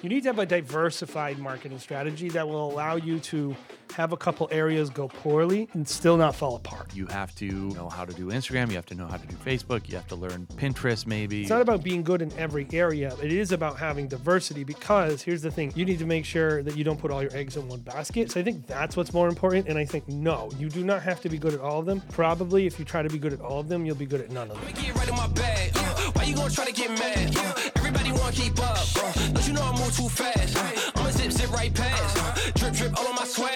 You need to have a diversified marketing strategy that will allow you to have a couple areas go poorly and still not fall apart. You have to know how to do Instagram. You have to know how to do Facebook. You have to learn Pinterest, maybe. It's not about being good in every area. It is about having diversity because here's the thing. You need to make sure that you don't put all your eggs in one basket. So I think that's what's more important. And I think, no, you do not have to be good at all of them. Probably if you try to be good at all of them, you'll be good at none of them. Let me get right in my bag. Why you gonna try to get mad? Everybody wanna keep up. Don't you know I move too fast? I'ma zip right past. Drip, drip, all on my swag.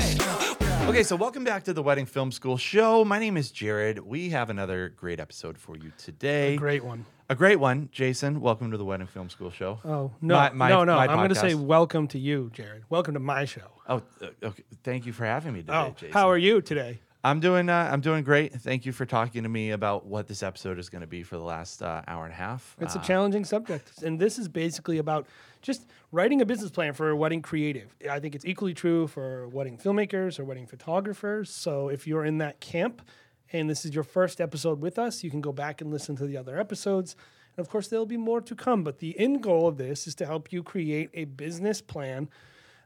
Okay, so welcome back to the Wedding Film School show. My name is Jared. We have another great episode for you today. A great one. Jason, welcome to the Wedding Film School show. Oh, no, no. I'm going to say welcome to you, Jared. Welcome to my show. Oh, okay. Thank you for having me today, Jason. How are you today? I'm doing great. Thank you for talking to me about what this episode is going to be for the last hour and a half. It's a challenging subject, and this is basically about just writing a business plan for a wedding creative. I think it's equally true for wedding filmmakers or wedding photographers. So if you're in that camp and this is your first episode with us, you can go back and listen to the other episodes. And of course, there'll be more to come. But the end goal of this is to help you create a business plan.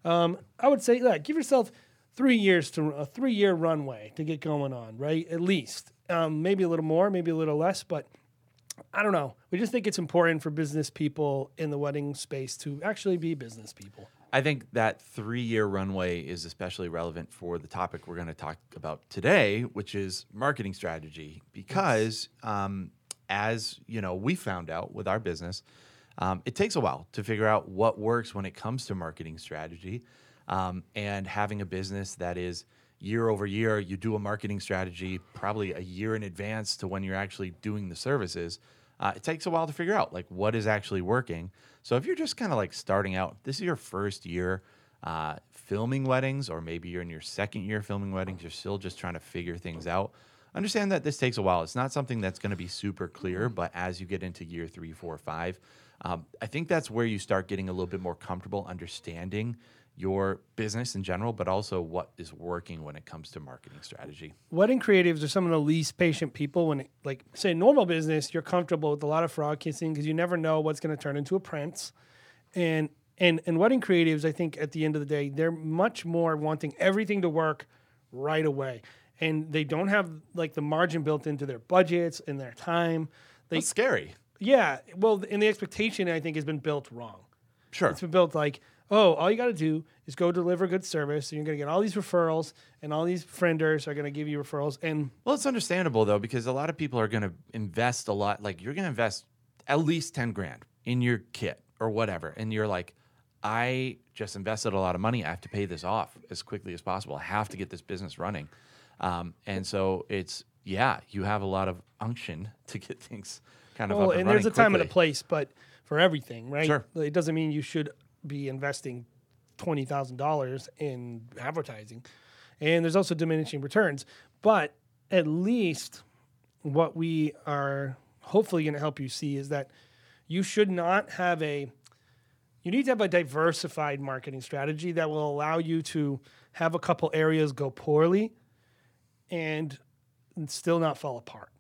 I would say, like, give yourself 3 years to a 3-year runway to get going on, right? At least, maybe a little more, maybe a little less, but I don't know. We just think it's important for business people in the wedding space to actually be business people. I think that 3-year runway is especially relevant for the topic we're going to talk about today, which is marketing strategy, because as you know, we found out with our business, it takes a while to figure out what works when it comes to marketing strategy. And having a business that is year over year, you do a marketing strategy probably a year in advance to when you're actually doing the services. It takes a while to figure out like what is actually working. So if you're just kind of like starting out, this is your first year filming weddings, or maybe you're in your second year filming weddings, you're still just trying to figure things out. Understand that this takes a while. It's not something that's going to be super clear, but as you get into year 3, 4, 5, I think that's where you start getting a little bit more comfortable understanding your business in general, but also what is working when it comes to marketing strategy. Wedding creatives are some of the least patient people when, like, say, normal business, you're comfortable with a lot of frog kissing because you never know what's going to turn into a prince. And wedding creatives, I think, at the end of the day, they're much more wanting everything to work right away. And they don't have, like, the margin built into their budgets and their time. That's scary. Yeah. Well, and the expectation, I think, has been built wrong. Sure. It's been built like, oh, all you got to do is go deliver good service, and you're going to get all these referrals, and all these frienders are going to give you referrals. And well, it's understandable, though, because a lot of people are going to invest a lot. Like, you're going to invest at least 10 grand in your kit or whatever, and you're like, I just invested a lot of money. I have to pay this off as quickly as possible. I have to get this business running. And so it's, yeah, you have a lot of unction to get things kind of up and running quickly. And there's a time and a place, but for everything, right? Sure. It doesn't mean you should be investing $20,000 in advertising. And there's also diminishing returns. But at least what we are hopefully going to help you see is that you should not have you need to have a diversified marketing strategy that will allow you to have a couple areas go poorly and still not fall apart.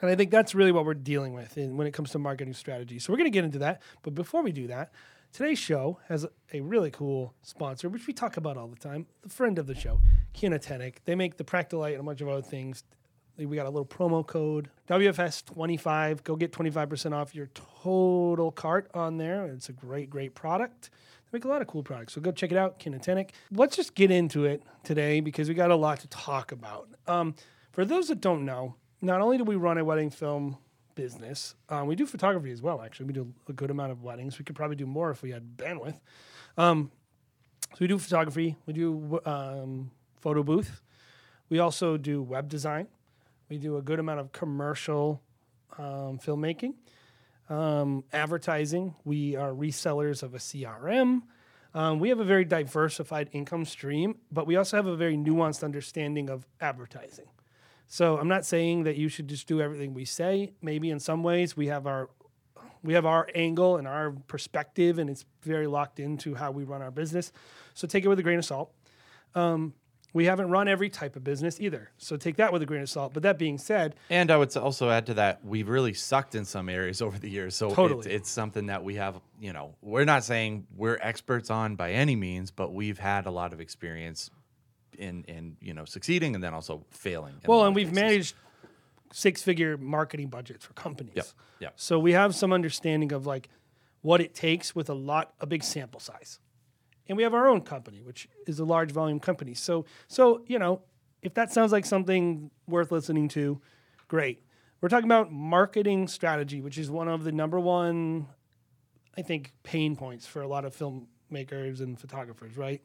And I think that's really what we're dealing with when it comes to marketing strategy. So we're going to get into that. But before we do that, today's show has a really cool sponsor, which we talk about all the time, the friend of the show, Kinotenic. They make the PraktaLite and a bunch of other things. We got a little promo code, WFS25. Go get 25% off your total cart on there. It's a great, great product. They make a lot of cool products, so go check it out, Kinotenic. Let's just get into it today because we got a lot to talk about. For those that don't know, not only do we run a wedding film business. We do photography as well, actually. We do a good amount of weddings. We could probably do more if we had bandwidth. So we do photography. We do photo booth. We also do web design. We do a good amount of commercial filmmaking, advertising. We are resellers of a CRM. We have a very diversified income stream, but we also have a very nuanced understanding of advertising. So I'm not saying that you should just do everything we say. Maybe in some ways we have our angle and our perspective, and it's very locked into how we run our business. So take it with a grain of salt. We haven't run every type of business either. So take that with a grain of salt. But that being said... And I would also add to that, we've really sucked in some areas over the years. So totally. It's something that we have, you know, we're not saying we're experts on by any means, but we've had a lot of experience in you know, succeeding and then also failing. Well, and we've managed six-figure marketing budgets for companies. Yep. So we have some understanding of, like, what it takes with a big sample size. And we have our own company, which is a large volume company. So you know, if that sounds like something worth listening to, great. We're talking about marketing strategy, which is one of the number one, I think, pain points for a lot of filmmakers and photographers, right?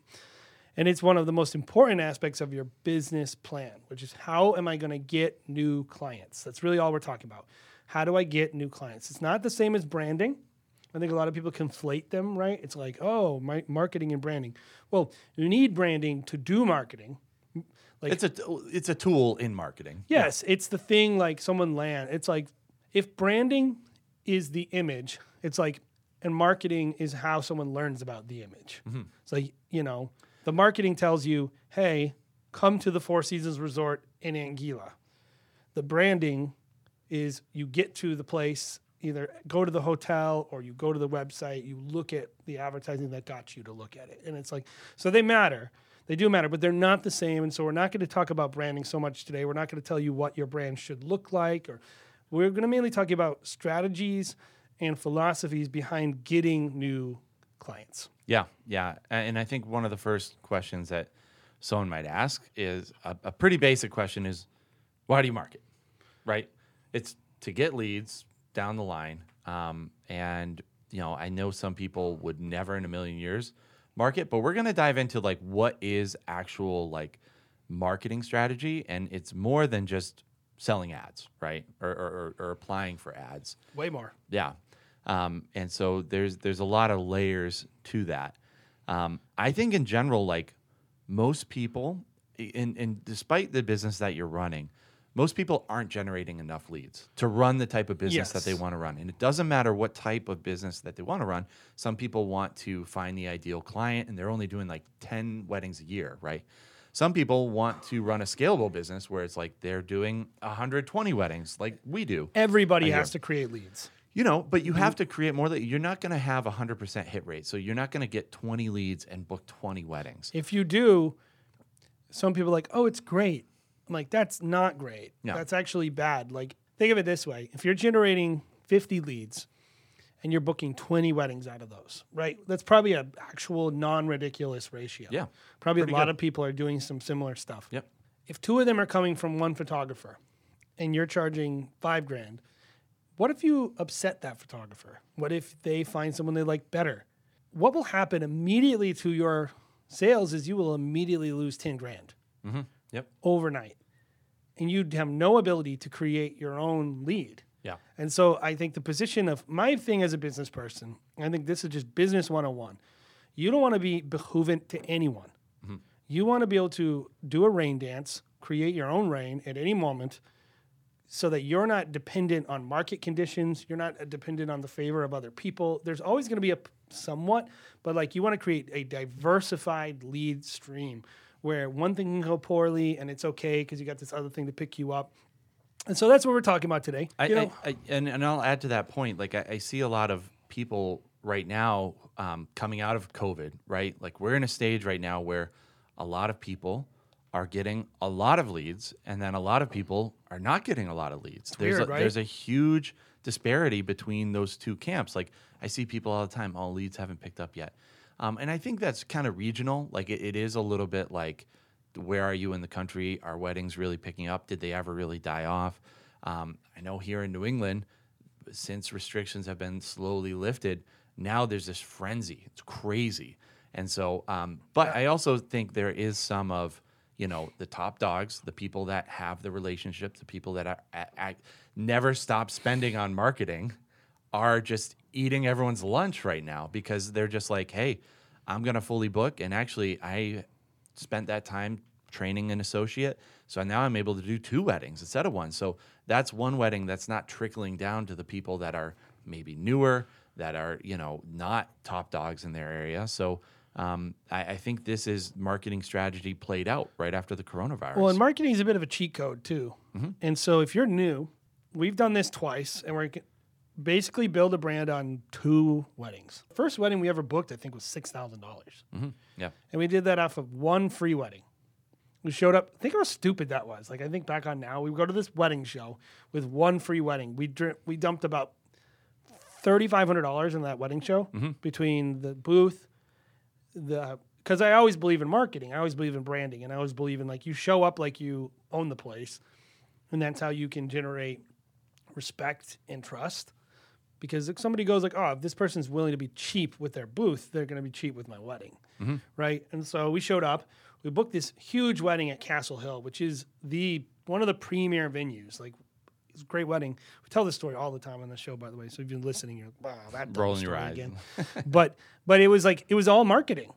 And it's one of the most important aspects of your business plan, which is how am I going to get new clients? That's really all we're talking about. How do I get new clients? It's not the same as branding. I think a lot of people conflate them, right? It's like, oh, marketing and branding. Well, you need branding to do marketing. Like it's a tool in marketing. Yes, yeah. It's the thing like someone land. It's like if branding is the image, it's like, and marketing is how someone learns about the image. Mm-hmm. It's like, you know, the marketing tells you, hey, come to the Four Seasons Resort in Anguilla. The branding is you get to the place. Either go to the hotel or you go to the website, you look at the advertising that got you to look at it. And it's like, so they matter. They do matter, but they're not the same. And so we're not going to talk about branding so much today. We're not going to tell you what your brand should look like. Or we're going to mainly talk about strategies and philosophies behind getting new clients. Yeah. And I think one of the first questions that someone might ask is a pretty basic question is, why do you market, right? It's to get leads down the line, and you know, I know some people would never in a million years market, but we're going to dive into like what is actual like marketing strategy, and it's more than just selling ads, right? Or applying for ads. Way more. Yeah, and so there's a lot of layers to that. I think in general, like most people, and despite the business that you're running. Most people aren't generating enough leads to run the type of business that they want to run. And it doesn't matter what type of business that they want to run. Some people want to find the ideal client, and they're only doing like 10 weddings a year, right? Some people want to run a scalable business where it's like they're doing 120 weddings like we do. Everybody has to create leads. You know, but you have to create more. You're not going to have 100% hit rate, so you're not going to get 20 leads and book 20 weddings. If you do, some people are like, oh, it's great. I'm like, that's not great. No. That's actually bad. Like, think of it this way. If you're generating 50 leads and you're booking 20 weddings out of those, right? That's probably an actual non-ridiculous ratio. Yeah. Probably a lot of people are doing some similar stuff. Yep. If two of them are coming from one photographer and you're charging $5,000, what if you upset that photographer? What if they find someone they like better? What will happen immediately to your sales is you will immediately lose $10,000. Mm-hmm. Yep. Overnight. And you'd have no ability to create your own lead. Yeah. And so I think the position of my thing as a business person, I think this is just business 101. You don't want to be beholden to anyone. Mm-hmm. You want to be able to do a rain dance, create your own rain at any moment so that you're not dependent on market conditions. You're not dependent on the favor of other people. There's always going to be a somewhat, but like you want to create a diversified lead stream where one thing can go poorly and it's okay because you got this other thing to pick you up. And so that's what we're talking about today. And I'll add to that point. Like I see a lot of people right now coming out of COVID, right? Like we're in a stage right now where a lot of people are getting a lot of leads and then a lot of people are not getting a lot of leads. There's a huge disparity between those two camps. Like I see people all the time, all leads haven't picked up yet. And I think that's kind of regional. Like it is a little bit like, where are you in the country? Are weddings really picking up? Did they ever really die off? I know here in New England, since restrictions have been slowly lifted, now there's this frenzy. It's crazy. And so, but I also think there is some of, you know, the top dogs, the people that have the relationships, the people that are never stop spending on marketing are just eating everyone's lunch right now because they're just like, hey, I'm going to fully book. And actually, I spent that time training an associate. So now I'm able to do two weddings instead of one. So that's one wedding that's not trickling down to the people that are maybe newer, that are, you know, not top dogs in their area. So I think this is marketing strategy played out right after the coronavirus. Well, and marketing is a bit of a cheat code too. Mm-hmm. And so if you're new, we've done this twice, and we're basically build a brand on two weddings. First wedding we ever booked, I think, was $6,000. Mm-hmm. Yeah. And we did that off of one free wedding. We showed up. Think how stupid that was. Like, I think back on now, we would go to this wedding show with one free wedding. We dumped about $3,500 in that wedding show between the booth, because I always believe in marketing. I always believe in branding. And I always believe in, like, you show up like you own the place. And that's how you can generate respect and trust. Because if somebody goes like, oh, if this person's willing to be cheap with their booth, they're going to be cheap with my wedding, right? And so we showed up. We booked this huge wedding at Castle Hill, which is one of the premier venues. Like, it's a great wedding. We tell this story all the time on the show, by the way. So if you're listening, you're like, wow, that rolling your eyes again. But it was like, it was all marketing.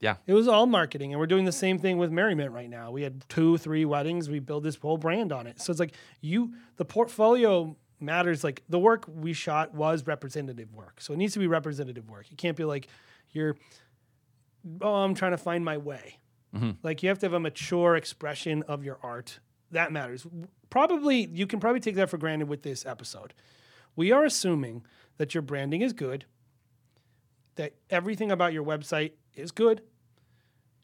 Yeah, it was all marketing, and we're doing the same thing with Merriment right now. We had 2-3 weddings. We build this whole brand on it. So it's like the portfolio matters. Like, the work we shot was representative work, so it needs to be representative work. It can't be like I'm trying to find my way. Like, you have to have a mature expression of your art. That matters. Probably, you can probably take that for granted with this episode. We are assuming that your branding is good, that everything about your website is good,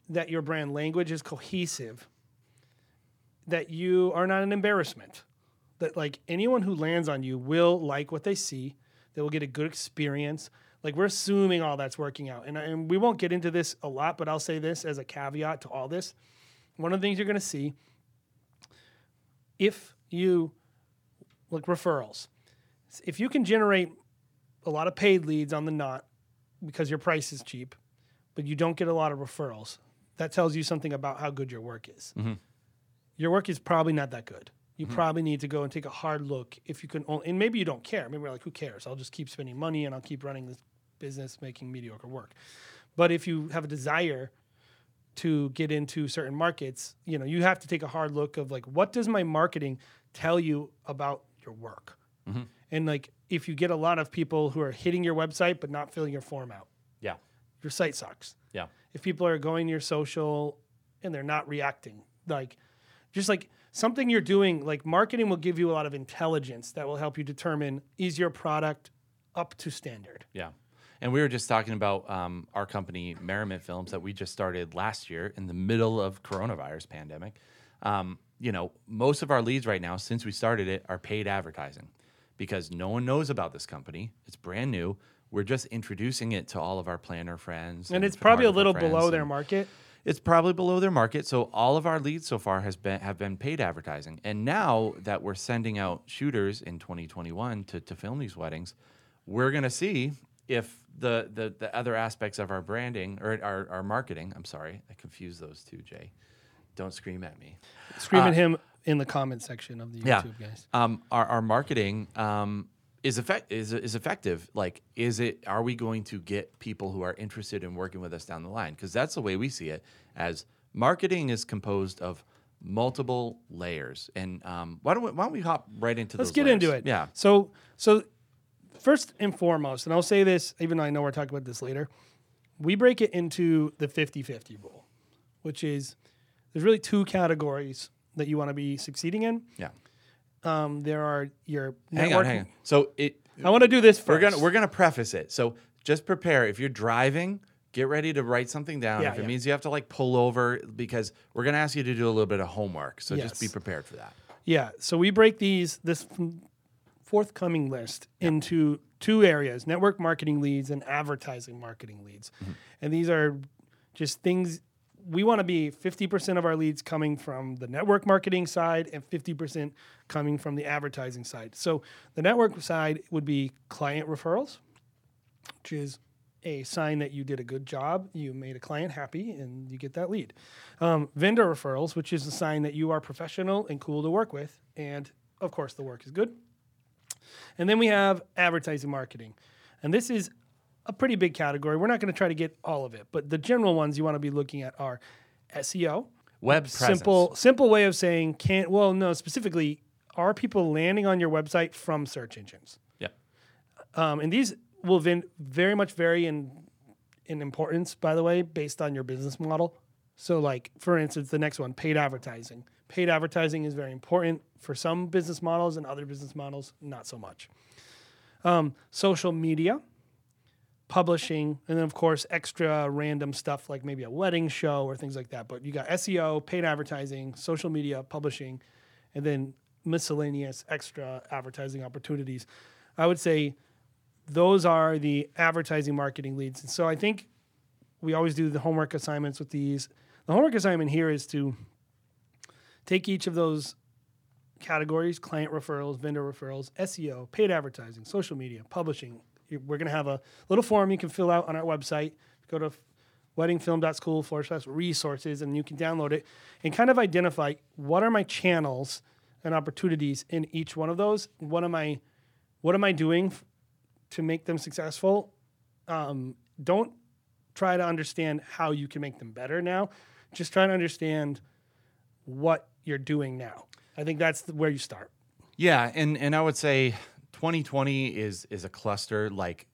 that your brand language is cohesive, that you are not an embarrassment, that, like, anyone who lands on you will like what they see, they will get a good experience. Like, we're assuming all that's working out. And we won't get into this a lot, but I'll say this as a caveat to all this. One of the things you're going to see, if you look, referrals, if you can generate a lot of paid leads on The Knot because your price is cheap, but you don't get a lot of referrals, that tells you something about how good your work is. Your work is probably not that good. You probably need to go and take a hard look if you can. And maybe you don't care. Maybe you're like, who cares? I'll just keep spending money and I'll keep running this business making mediocre work. But if you have a desire to get into certain markets, you have to take a hard look of, like, what does my marketing tell you about your work? And, like, if you get a lot of people who are hitting your website but not filling your form out, your site sucks. If people are going to your social and they're not reacting, like something you're doing, like, marketing will give you a lot of intelligence that will help you determine, is your product up to standard? Yeah. And we were just talking about our company, Merriment Films, that we just started last year in the middle of coronavirus pandemic. Most of our leads right now, since we started it, are paid advertising because no one knows about this company. It's brand new. We're just introducing it to all of our planner friends. And it's probably a little below their market. It's probably below their market. So all of our leads so far have been paid advertising. And now that we're sending out shooters in 2021 to film these weddings, we're going to see if the other aspects of our branding or our marketing, I'm sorry, I confused those two, Jay. Don't scream at me. Scream at him in the comment section of the YouTube, guys. Our marketing... is effective. Like, are we going to get people who are interested in working with us down the line? Because that's the way we see it, as marketing is composed of multiple layers. And why don't we hop right into this? Let's get into it. Yeah. So first and foremost, and I'll say this, even though I know we're talking about this later, we break it into the 50-50 rule, which is there's really two categories that you want to be succeeding in. Yeah. There are your networking. Hang on. So I want to do this first. We're gonna preface it. So just prepare. If you're driving, get ready to write something down. If it means you have to, like, pull over, because we're gonna ask you to do a little bit of homework. So just be prepared for that. Yeah. So we break this forthcoming list into two areas: network marketing leads and advertising marketing leads. And these are just things. We want to be 50% of our leads coming from the network marketing side and 50% coming from the advertising side. So the network side would be client referrals, which is a sign that you did a good job, you made a client happy, and you get that lead. Vendor referrals, which is a sign that you are professional and cool to work with, and, of course, the work is good. And then we have advertising marketing, and this is a pretty big category. We're not going to try to get all of it, but the general ones you want to be looking at are SEO, web presence. Simple way of saying specifically, are people landing on your website from search engines? Yeah. And these will very much vary in in importance, by the way, based on your business model. So, like, for instance, the next one, paid advertising. Paid advertising is very important for some business models, and other business models, not so much. Social media, publishing, and then, of course, extra random stuff like maybe a wedding show or things like that. But you got SEO, paid advertising, social media, publishing, and then miscellaneous extra advertising opportunities. I would say those are the advertising marketing leads. And so I think we always do the homework assignments with these. The homework assignment here is to take each of those categories, client referrals, vendor referrals, SEO, paid advertising, social media, publishing. We're going to have a little form you can fill out on our website. Go to weddingfilm.school/resources, and you can download it and kind of identify what are my channels and opportunities in each one of those. What am I doing to make them successful? Don't try to understand how you can make them better now. Just try to understand what you're doing now. I think that's where you start. Yeah, and I would say 2020 is a cluster. Like,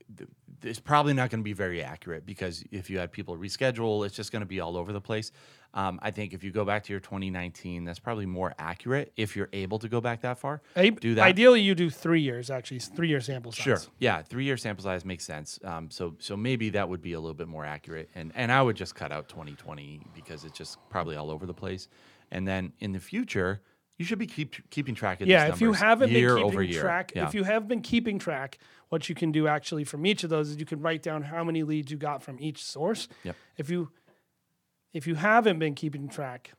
it's probably not going to be very accurate because if you had people reschedule, it's just going to be all over the place. I think if you go back to your 2019, that's probably more accurate if you're able to go back that far. Do that. Ideally, you do 3 years, actually. 3 year sample size. Sure. Yeah, 3 year sample size makes sense. So maybe that would be a little bit more accurate. And I would just cut out 2020 because it's just probably all over the place. And then in the future, you should be keeping track of these numbers if you have been keeping track, what you can do actually from each of those is you can write down how many leads you got from each source. Yep. If you haven't been keeping track,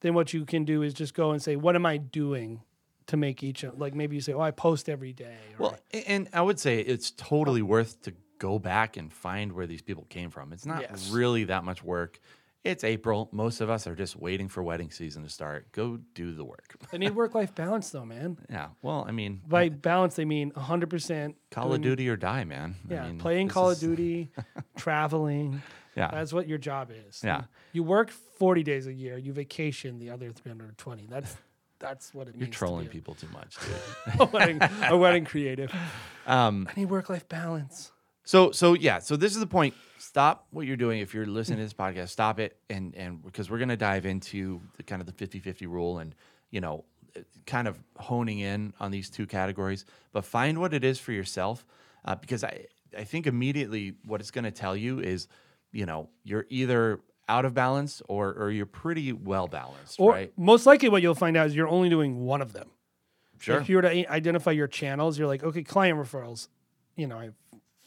then what you can do is just go and say, what am I doing to make each of, like maybe you say, oh, I post every day. Or, well, and I would say it's totally worth to go back and find where these people came from. It's not really that much work. It's April. Most of us are just waiting for wedding season to start. Go do the work. They need work-life balance, though, man. Yeah. Well, I mean, by balance, they mean 100%. Call of Duty or die, man. Yeah. I mean, playing Call of Duty, traveling. Yeah. That's what your job is. Yeah. You work 40 days a year. You vacation the other 320. That's what it means. You're trolling people too much, dude. a wedding creative. I need work-life balance. So this is the point. Stop what you're doing. If you're listening to this podcast, stop it, and because we're going to dive into the kind of the 50-50 rule and, you know, kind of honing in on these two categories. But find what it is for yourself, because I think immediately what it's going to tell you is, you know, you're either out of balance or you're pretty well balanced, or right? Most likely what you'll find out is you're only doing one of them. Sure. If you were to identify your channels, you're like, okay, client referrals, you know, I've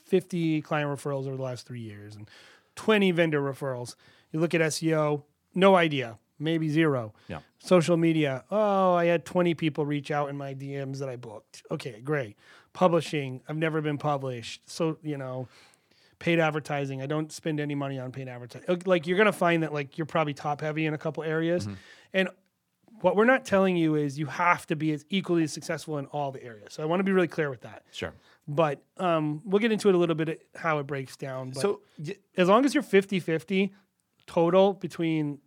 50 client referrals over the last 3 years and 20 vendor referrals. You look at SEO, no idea, maybe zero. Yeah. Social media, oh, I had 20 people reach out in my DMs that I booked. Okay, great. Publishing, I've never been published. So, you know, paid advertising, I don't spend any money on paid advertising. Like, you're going to find that, like, you're probably top heavy in a couple areas. Mm-hmm. And what we're not telling you is you have to be as equally as successful in all the areas. So I want to be really clear with that. Sure. But we'll get into it a little bit how it breaks down. But so as long as you're 50-50 total between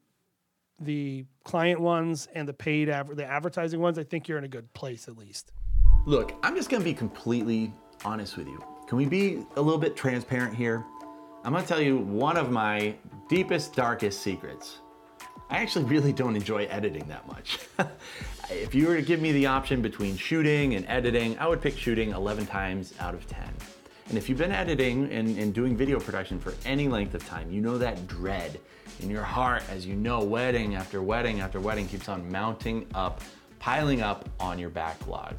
the client ones and the paid the advertising ones, I think you're in a good place at least. Look, I'm just going to be completely honest with you. Can we be a little bit transparent here? I'm going to tell you one of my deepest, darkest secrets. I actually really don't enjoy editing that much. If you were to give me the option between shooting and editing, I would pick shooting 11 times out of 10. And if you've been editing and doing video production for any length of time, you know that dread in your heart as you know wedding after wedding after wedding keeps on mounting up, piling up on your backlog.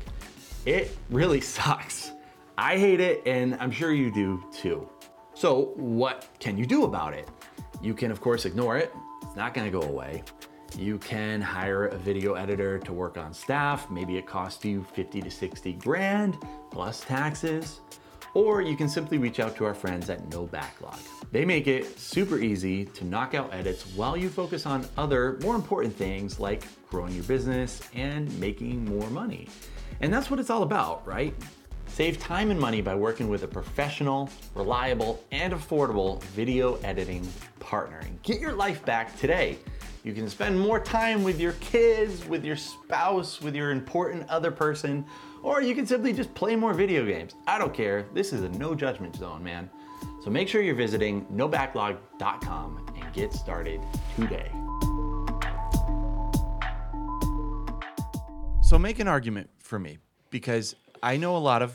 It really sucks. I hate it, and I'm sure you do too. So what can you do about it? You can, of course, ignore it. Not gonna go away. You can hire a video editor to work on staff. Maybe it costs you 50 to 60 grand plus taxes, or you can simply reach out to our friends at No Backlog. They make it super easy to knock out edits while you focus on other more important things like growing your business and making more money. And that's what it's all about, right? Save time and money by working with a professional, reliable, and affordable video editing partner. And get your life back today. You can spend more time with your kids, with your spouse, with your important other person, or you can simply just play more video games. I don't care. This is a no judgment zone, man. So make sure you're visiting nobacklog.com and get started today. So make an argument for me, because I know a lot of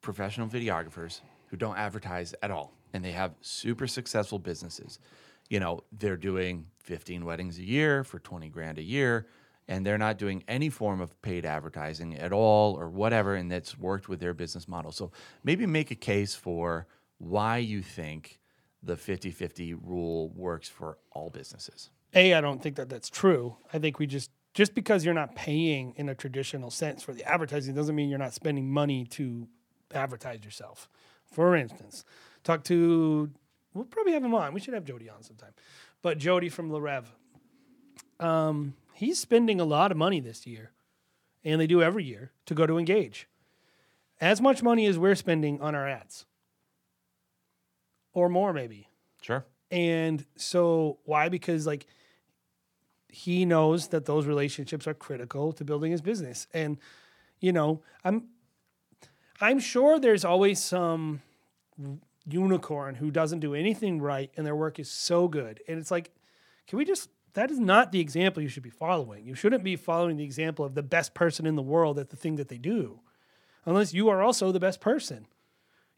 professional videographers who don't advertise at all, and they have super successful businesses. You know, they're doing 15 weddings a year for 20 grand a year, and they're not doing any form of paid advertising at all or whatever, and that's worked with their business model. So maybe make a case for why you think the 50-50 rule works for all businesses. A, I don't think that that's true. I think we just because you're not paying in a traditional sense for the advertising doesn't mean you're not spending money to advertise yourself. For instance, we'll probably have him on. We should have Jody on sometime. But Jody from LaRev, he's spending a lot of money this year, and they do every year, to go to Engage. As much money as we're spending on our ads. Or more, maybe. Sure. And so why? Because, like, he knows that those relationships are critical to building his business. And, you know, I'm sure there's always some unicorn who doesn't do anything right and their work is so good. And it's like, that is not the example you should be following. You shouldn't be following the example of the best person in the world at the thing that they do, unless you are also the best person.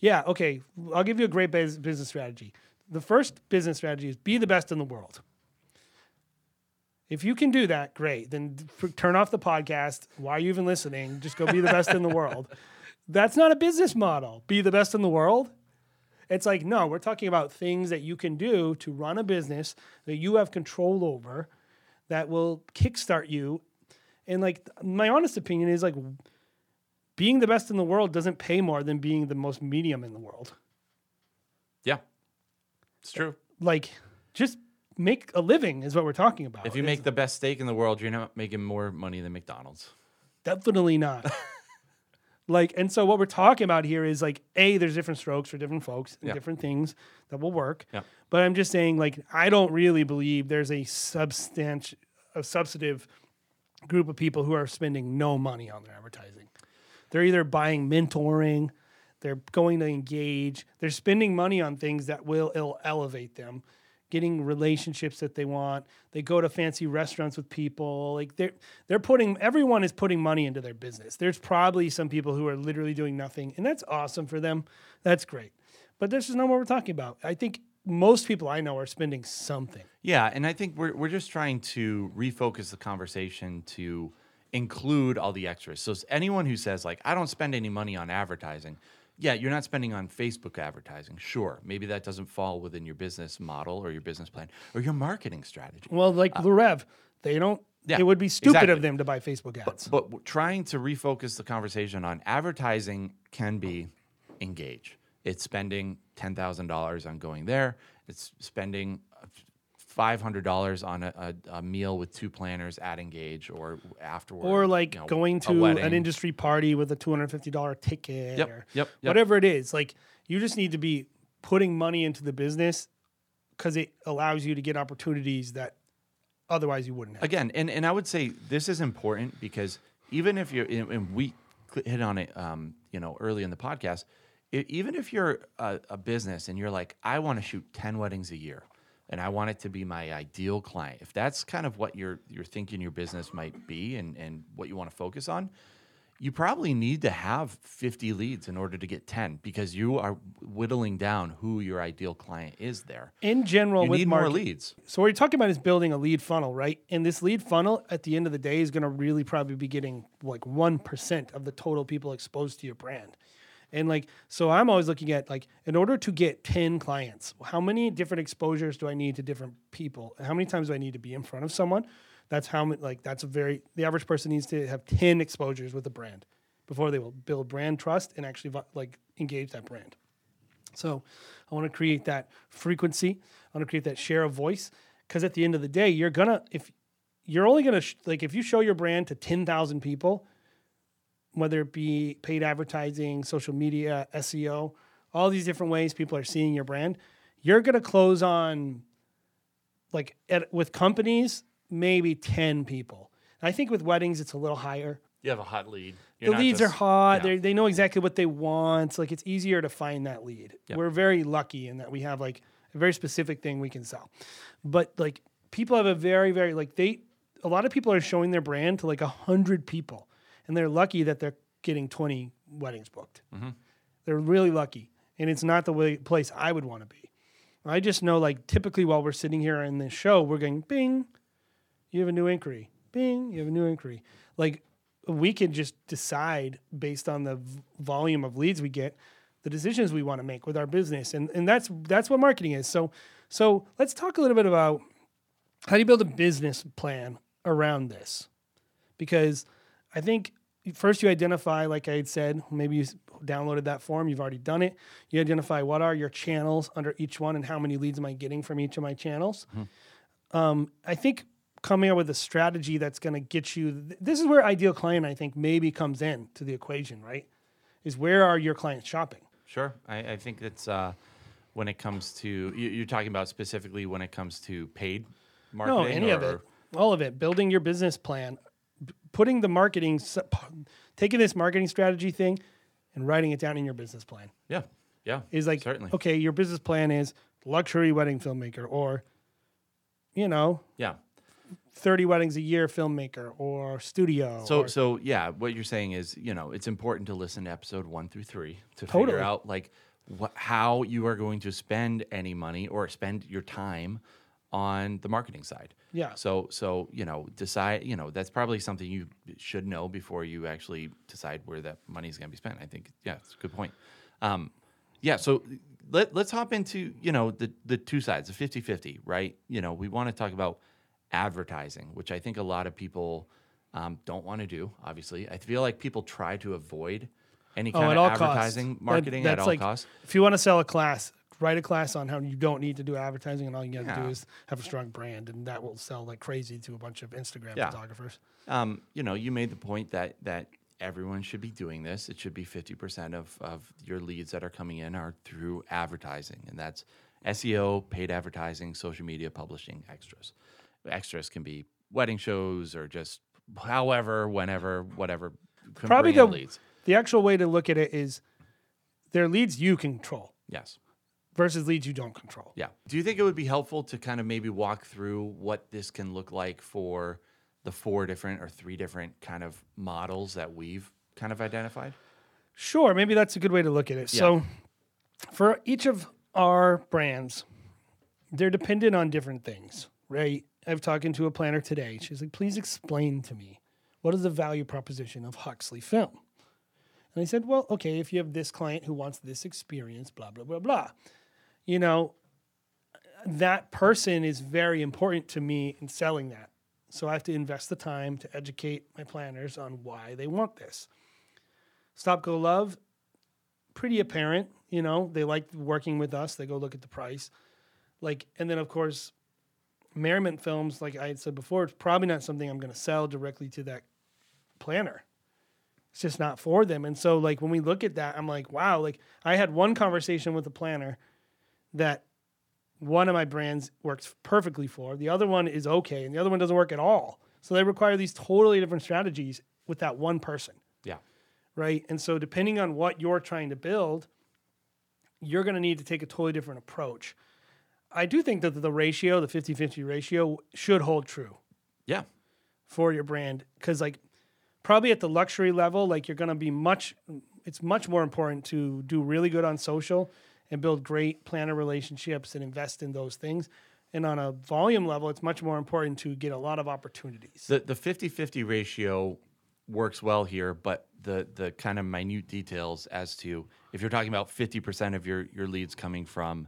Yeah, okay, I'll give you a great business strategy. The first business strategy is be the best in the world. If you can do that, great. Then turn off the podcast. Why are you even listening? Just go be the best in the world. That's not a business model. Be the best in the world. It's like, no, we're talking about things that you can do to run a business that you have control over that will kickstart you. And, like, my honest opinion is, like, being the best in the world doesn't pay more than being the most medium in the world. Yeah, it's true. Like, just make a living is what we're talking about. If you make the best steak in the world, you're not making more money than McDonald's. Definitely not. Like, and so what we're talking about here is, like, A, there's different strokes for different folks and different things that will work. Yeah. But I'm just saying, like, I don't really believe there's a substantive group of people who are spending no money on their advertising. They're either buying mentoring, they're going to Engage, they're spending money on things that will elevate them, getting relationships that they want. They go to fancy restaurants with people. Like, they're everyone is putting money into their business. There's probably some people who are literally doing nothing, and that's awesome for them. That's great. But this is not what we're talking about. I think most people I know are spending something. Yeah, and I think we're just trying to refocus the conversation to include all the extras. So anyone who says, like, I don't spend any money on advertising, yeah, you're not spending on Facebook advertising. Sure, maybe that doesn't fall within your business model or your business plan or your marketing strategy. Well, like LaRev, they don't. Yeah, it would be stupid of them to buy Facebook ads. But trying to refocus the conversation on advertising can be Engage. It's spending $10,000 on going there. It's spending $500 on a meal with two planners at Engage or afterwards. Or, like, going to an industry party with a $250 ticket or whatever it is. Like, you just need to be putting money into the business because it allows you to get opportunities that otherwise you wouldn't have. Again, and I would say this is important because even if you're, and we hit on it early in the podcast, even if you're a business and you're like, I want to shoot 10 weddings a year, and I want it to be my ideal client. If that's kind of what you're thinking your business might be and what you want to focus on, you probably need to have 50 leads in order to get 10 because you are whittling down who your ideal client is there. In general, you need more leads. So what you're talking about is building a lead funnel, right? And this lead funnel at the end of the day is going to really probably be getting like 1% of the total people exposed to your brand. And, like, so I'm always looking at, like, in order to get 10 clients, how many different exposures do I need to different people? How many times do I need to be in front of someone? That's how, like, the average person needs to have 10 exposures with a brand before they will build brand trust and actually, like, engage that brand. So I want to create that frequency. I want to create that share of voice because at the end of the day, if you show your brand to 10,000 people, whether it be paid advertising, social media, SEO, all these different ways people are seeing your brand, you're going to close on, like, with companies, maybe 10 people. And I think with weddings, it's a little higher. You have a hot lead. The leads are hot. Yeah. They know exactly what they want. Like, it's easier to find that lead. Yep. We're very lucky in that we have, like, a very specific thing we can sell. But, like, people have a very, very, like, a lot of people are showing their brand to, like, 100 people. And they're lucky that they're getting 20 weddings booked. Mm-hmm. They're really lucky. And it's not the place I would want to be. I just know, like, typically while we're sitting here in this show, we're going, bing, you have a new inquiry. Bing, you have a new inquiry. Like, we can just decide based on the volume of leads we get, the decisions we want to make with our business. And that's what marketing is. So let's talk a little bit about how do you build a business plan around this? Because I think first you identify, like I had said, maybe you downloaded that form, you've already done it. You identify what are your channels under each one and how many leads am I getting from each of my channels. Mm-hmm. I think coming up with a strategy that's going to get you, this is where ideal client, I think, maybe comes in to the equation, right? Is where are your clients shopping? Sure. I think it's when it comes to, you're talking about specifically when it comes to paid marketing? No, any of it, all of it, building your business plan, putting the marketing, taking this marketing strategy thing and writing it down in your business plan. Yeah, yeah. Is like, certainly. Okay, your business plan is luxury wedding filmmaker or, you know. Yeah. 30 weddings a year filmmaker or studio. So yeah, what you're saying is, you know, it's important to listen to episode 1 through 3 to figure out like how you are going to spend any money or spend your time on the marketing side. Yeah. So, you know, decide, you know, that's probably something you should know before you actually decide where that money is going to be spent. I think, yeah, it's a good point. Yeah. So let's hop into, you know, the two sides, the 50-50, right? You know, we want to talk about advertising, which I think a lot of people don't want to do, obviously. I feel like people try to avoid any kind of advertising marketing at all costs. If you want to sell a class, write a class on how you don't need to do advertising and all you got to do is have a strong brand, and that will sell like crazy to a bunch of Instagram photographers. You know, you made the point that everyone should be doing this. It should be 50% of your leads that are coming in are through advertising, and that's SEO, paid advertising, social media, publishing, extras. Extras can be wedding shows or just however, whenever, whatever. Probably the actual way to look at it is they're leads you control. Yes. Versus leads you don't control. Yeah. Do you think it would be helpful to kind of maybe walk through what this can look like for the 4 different or 3 different kind of models that we've kind of identified? Sure. Maybe that's a good way to look at it. Yeah. So for each of our brands, they're dependent on different things, right? I've talked to a planner today. She's like, please explain to me, what is the value proposition of Huxley Film? And I said, well, okay, if you have this client who wants this experience, blah, blah, blah, blah. You know, that person is very important to me in selling that. So I have to invest the time to educate my planners on why they want this. Stop, Go, Love, pretty apparent. You know, they like working with us. They go look at the price. Like, and then, of course, Merriment Films, like I had said before, it's probably not something I'm going to sell directly to that planner. It's just not for them. And so, like, when we look at that, I'm like, wow, like, I had one conversation with a planner that one of my brands works perfectly for. The other one is okay, and the other one doesn't work at all. So they require these totally different strategies with that one person. Yeah. Right? And so depending on what you're trying to build, you're going to need to take a totally different approach. I do think that the ratio, the 50-50 ratio, should hold true. Yeah. For your brand. Because, like, probably at the luxury level, like, you're going to be it's much more important to do really good on social and build great planner relationships and invest in those things. And on a volume level, it's much more important to get a lot of opportunities. The 50-50 ratio works well here, but the kind of minute details as to if you're talking about 50% of your leads coming from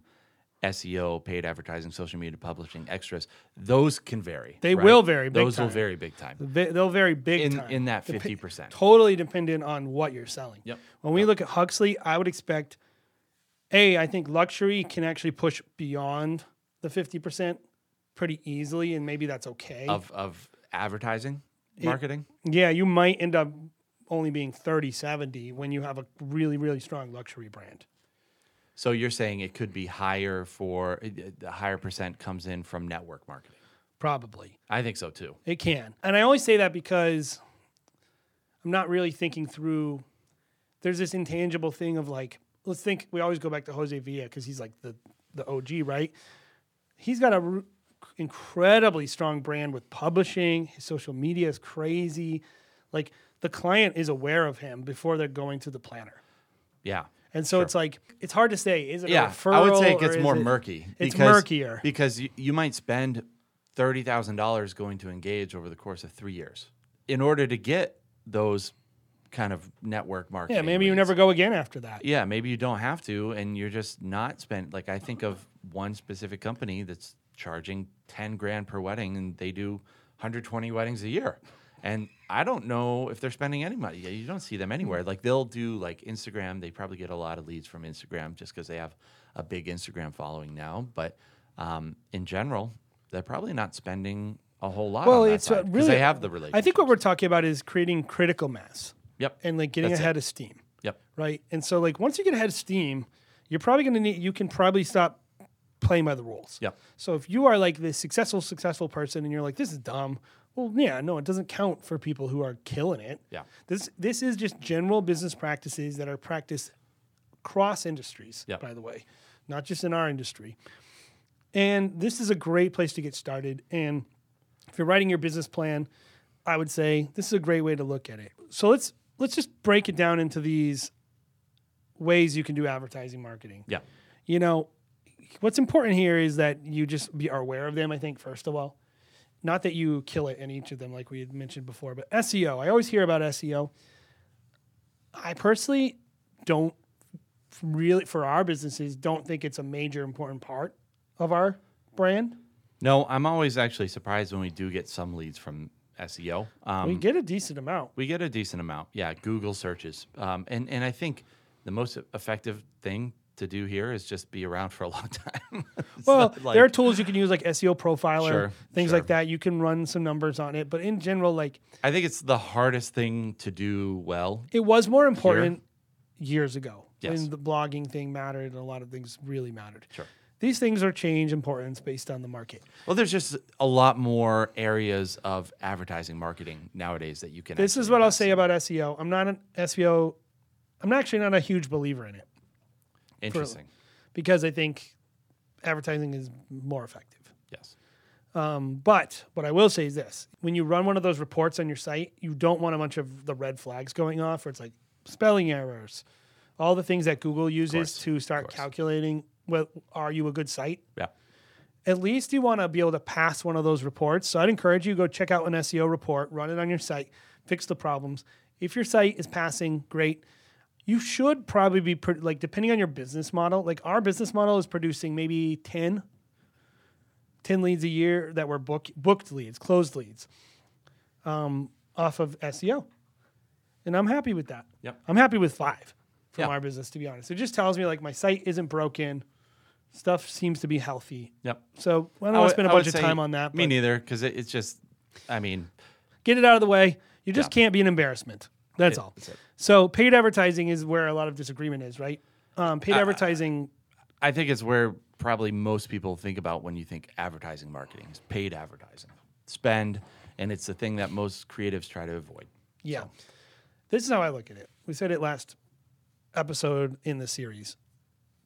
SEO, paid advertising, social media, publishing, extras, those can vary. They will vary big time. Those will vary big time. They'll vary big time. In that 50%. Totally dependent on what you're selling. Yep. When we look at Huxley, I would expect, I think luxury can actually push beyond the 50% pretty easily, and maybe that's okay. Of advertising, marketing? Yeah, you might end up only being 30-70 when you have a really, really strong luxury brand. So you're saying it could be higher for the higher % comes in from network marketing? Probably. I think so too. It can. And I only say that because I'm not really thinking through. There's this intangible thing of like, let's think, we always go back to Jose Villa because he's like the OG, right? He's got an incredibly strong brand with publishing. His social media is crazy. Like, the client is aware of him before they're going to the planner. Yeah. And so it's like, it's hard to say, is it a referral? I would say it gets more murky. It's murkier. Because you might spend $30,000 going to Engage over the course of 3 years in order to get those kind of network marketing. Yeah, maybe you never go again after that. Yeah, maybe you don't have to, and you're just not spent. Like, I think of one specific company that's charging $10,000 per wedding, and they do 120 weddings a year. And I don't know if they're spending any money. You don't see them anywhere. Like, they'll do like Instagram. They probably get a lot of leads from Instagram just because they have a big Instagram following now. But in general, they're probably not spending a whole lot. Well, on that it's side, really, they have the relationship. I think what we're talking about is creating critical mass. Yep. And like getting ahead of steam. Yep. Right. And so like once you get ahead of steam, you're probably going to need. You can probably stop playing by the rules. Yep. So if you are like this successful person and you're like, this is dumb. Well, yeah, no, it doesn't count for people who are killing it. Yeah. This is just general business practices that are practiced across industries, by the way, not just in our industry. And this is a great place to get started. And if you're writing your business plan, I would say this is a great way to look at it. So let's just break it down into these ways you can do advertising marketing. Yeah. You know, what's important here is that you just are aware of them, I think, first of all. Not that you kill it in each of them like we had mentioned before, but SEO. I always hear about SEO. I personally don't really, for our businesses, don't think it's a major important part of our brand. No, I'm always actually surprised when we do get some leads from SEO. We get a decent amount. Yeah, Google searches. And I think the most effective thing to do here is just be around for a long time. Well, like, there are tools you can use like SEO Profiler, things like that. You can run some numbers on it. But in general, like... I think it's the hardest thing to do well. It was more important years ago when the blogging thing mattered and a lot of things really mattered. Sure. These things are change importance based on the market. Well, there's just a lot more areas of advertising marketing nowadays that you can. This is what invest. I'll say about SEO. I'm not an SEO. I'm actually not a huge believer in it. Interesting. Because I think advertising is more effective. Yes. But what I will say is this: when you run one of those reports on your site, you don't want a bunch of the red flags going off, where it's like spelling errors, all the things that Google uses to start calculating. Well, are you a good site? Yeah. At least you want to be able to pass one of those reports. So I'd encourage you to go check out an SEO report, run it on your site, fix the problems. If your site is passing, great. You should probably be, like, depending on your business model, like our business model is producing maybe 10 leads a year that were booked leads, closed leads, off of SEO. And I'm happy with that. Yep. I'm happy with 5 from our business, to be honest. It just tells me, like, my site isn't broken. Stuff seems to be healthy. Yep. So I don't want to spend a bunch of time on that. Me neither, because it's just, I mean. Get it out of the way. You just can't be an embarrassment. That's all. So paid advertising is where a lot of disagreement is, right? Paid advertising. I think it's where probably most people think about when you think advertising marketing is paid advertising. Spend, and it's the thing that most creatives try to avoid. Yeah. So. This is how I look at it. We said it last episode in the series,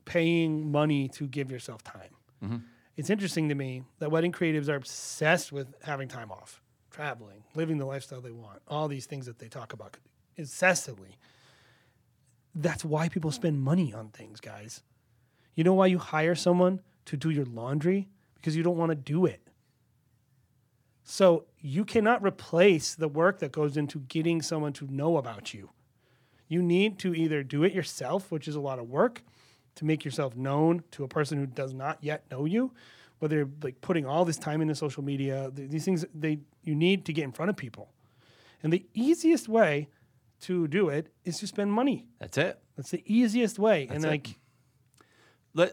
paying money to give yourself time. Mm-hmm. It's interesting to me that wedding creatives are obsessed with having time off, traveling, living the lifestyle they want, all these things that they talk about incessantly. That's why people spend money on things, guys. You know why you hire someone to do your laundry? Because you don't want to do it. So you cannot replace the work that goes into getting someone to know about you. You need to either do it yourself, which is a lot of work, to make yourself known to a person who does not yet know you, whether like putting all this time into social media, these things you need to get in front of people. And the easiest way to do it is to spend money. That's it. That's the easiest way. That's and like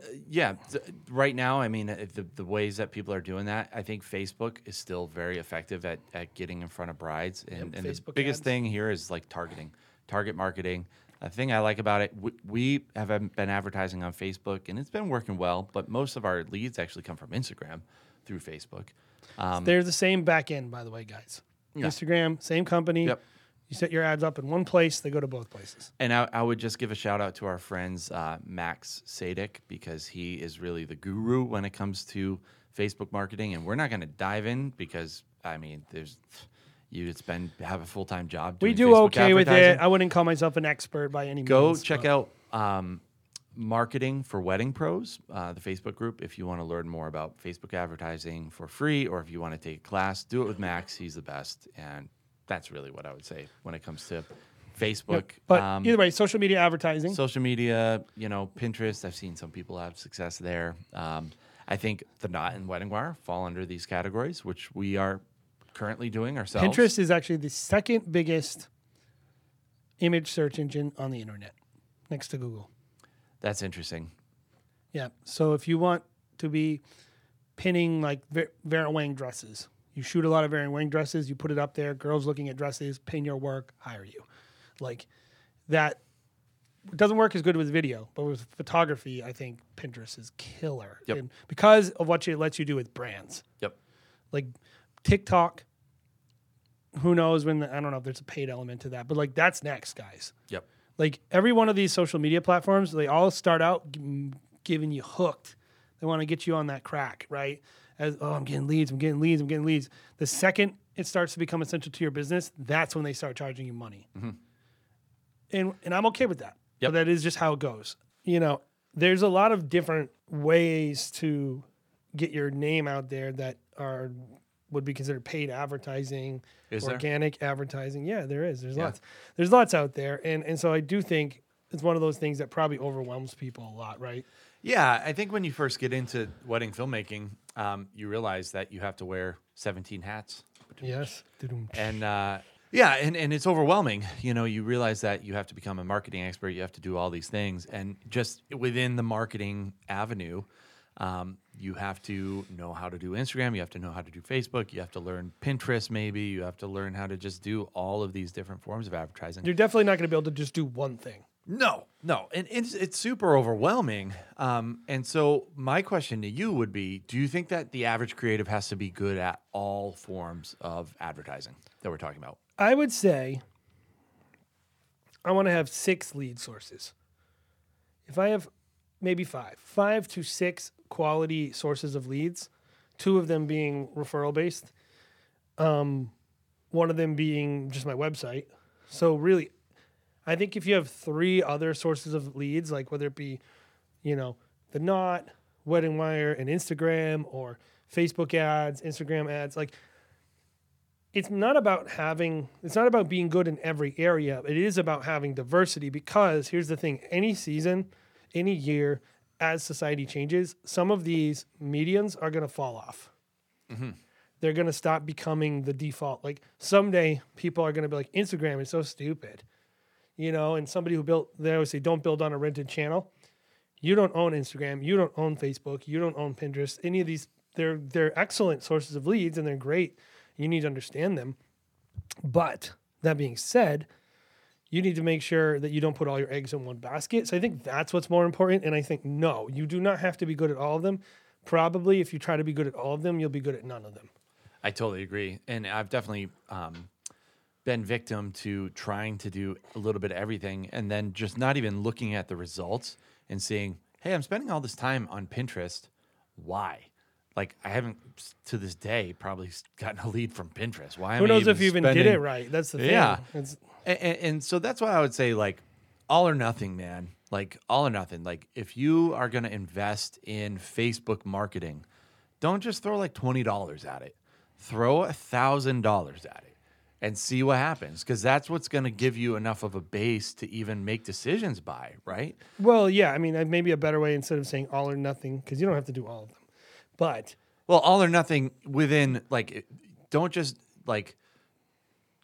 right now, I mean, the ways that people are doing that, I think Facebook is still very effective at getting in front of brides. And the biggest thing here is like targeting. Target marketing. The thing I like about it, we have been advertising on Facebook, and it's been working well, but most of our leads actually come from Instagram through Facebook. So they're the same back end, by the way, guys. Yeah. Instagram, same company. Yep. You set your ads up in one place, they go to both places. And I would just give a shout out to our friends, Max Sadik, because he is really the guru when it comes to Facebook marketing. And we're not going to dive in because, I mean, have a full-time job doing Facebook advertising. We do okay with it. I wouldn't call myself an expert by any means. Go check out Marketing for Wedding Pros, the Facebook group, if you want to learn more about Facebook advertising for free, or if you want to take a class, do it with Max. He's the best. And that's really what I would say when it comes to Facebook. Yeah, but either way, social media advertising. Social media, Pinterest. I've seen some people have success there. I think The Knot and Wedding Wire fall under these categories, which we are currently doing ourselves. Pinterest is actually the second biggest image search engine on the internet, next to Google. That's interesting. Yeah. So if you want to be pinning like Vera Wang dresses, you shoot a lot of Vera Wang dresses, you put it up there, girls looking at dresses, pin your work, hire you. Like that doesn't work as good with video, but with photography, I think Pinterest is killer. Yep. And because of what it lets you do with brands. Yep. Like TikTok, who knows when, I don't know if there's a paid element to that, but like that's next, guys. Yep. Like every one of these social media platforms, they all start out giving you hooked. They want to get you on that crack, right? I'm getting leads. The second it starts to become essential to your business, that's when they start charging you money. Mm-hmm. And I'm okay with that. Yep. But that is just how it goes. There's a lot of different ways to get your name out there that would be considered paid advertising, organic advertising. Yeah, there is. There's lots. There's lots out there. And so I do think it's one of those things that probably overwhelms people a lot, right? Yeah, I think when you first get into wedding filmmaking, you realize that you have to wear 17 hats. Yes. And and it's overwhelming. You realize that you have to become a marketing expert. You have to do all these things. And just within the marketing avenue, you have to know how to do Instagram. You have to know how to do Facebook. You have to learn Pinterest, maybe. You have to learn how to just do all of these different forms of advertising. You're definitely not going to be able to just do one thing. No. And it's super overwhelming. And so my question to you would be, do you think that the average creative has to be good at all forms of advertising that we're talking about? I would say I want to have 6 lead sources. If I have maybe 5 to 6 quality sources of leads, 2 of them being referral-based, one of them being just my website. So really, I think if you have 3 other sources of leads, like whether it be, The Knot, Wedding Wire, and Instagram, or Facebook ads, Instagram ads, like it's not about being good in every area. It is about having diversity because here's the thing, any season, any year, as society changes, some of these medians are going to fall off. Mm-hmm. They're going to stop becoming the default. Like someday people are going to be like, Instagram is so stupid. And somebody they always say, don't build on a rented channel. You don't own Instagram. You don't own Facebook. You don't own Pinterest. Any of these, they're excellent sources of leads and they're great. You need to understand them. But that being said, you need to make sure that you don't put all your eggs in one basket. So I think that's what's more important. And I think, no, you do not have to be good at all of them. Probably if you try to be good at all of them, you'll be good at none of them. I totally agree. And I've definitely been victim to trying to do a little bit of everything and then just not even looking at the results and seeing, hey, I'm spending all this time on Pinterest. Why? Like I haven't to this day probably gotten a lead from Pinterest. Why? Who knows if you even did it right? That's the thing. Yeah. And so that's why I would say like all or nothing, man. Like all or nothing. Like if you are going to invest in Facebook marketing, don't just throw like $20 at it. Throw $1,000 at it and see what happens because that's what's going to give you enough of a base to even make decisions by, right? Well, yeah. I mean, maybe a better way instead of saying all or nothing because you don't have to do all of them. But all or nothing within like don't just like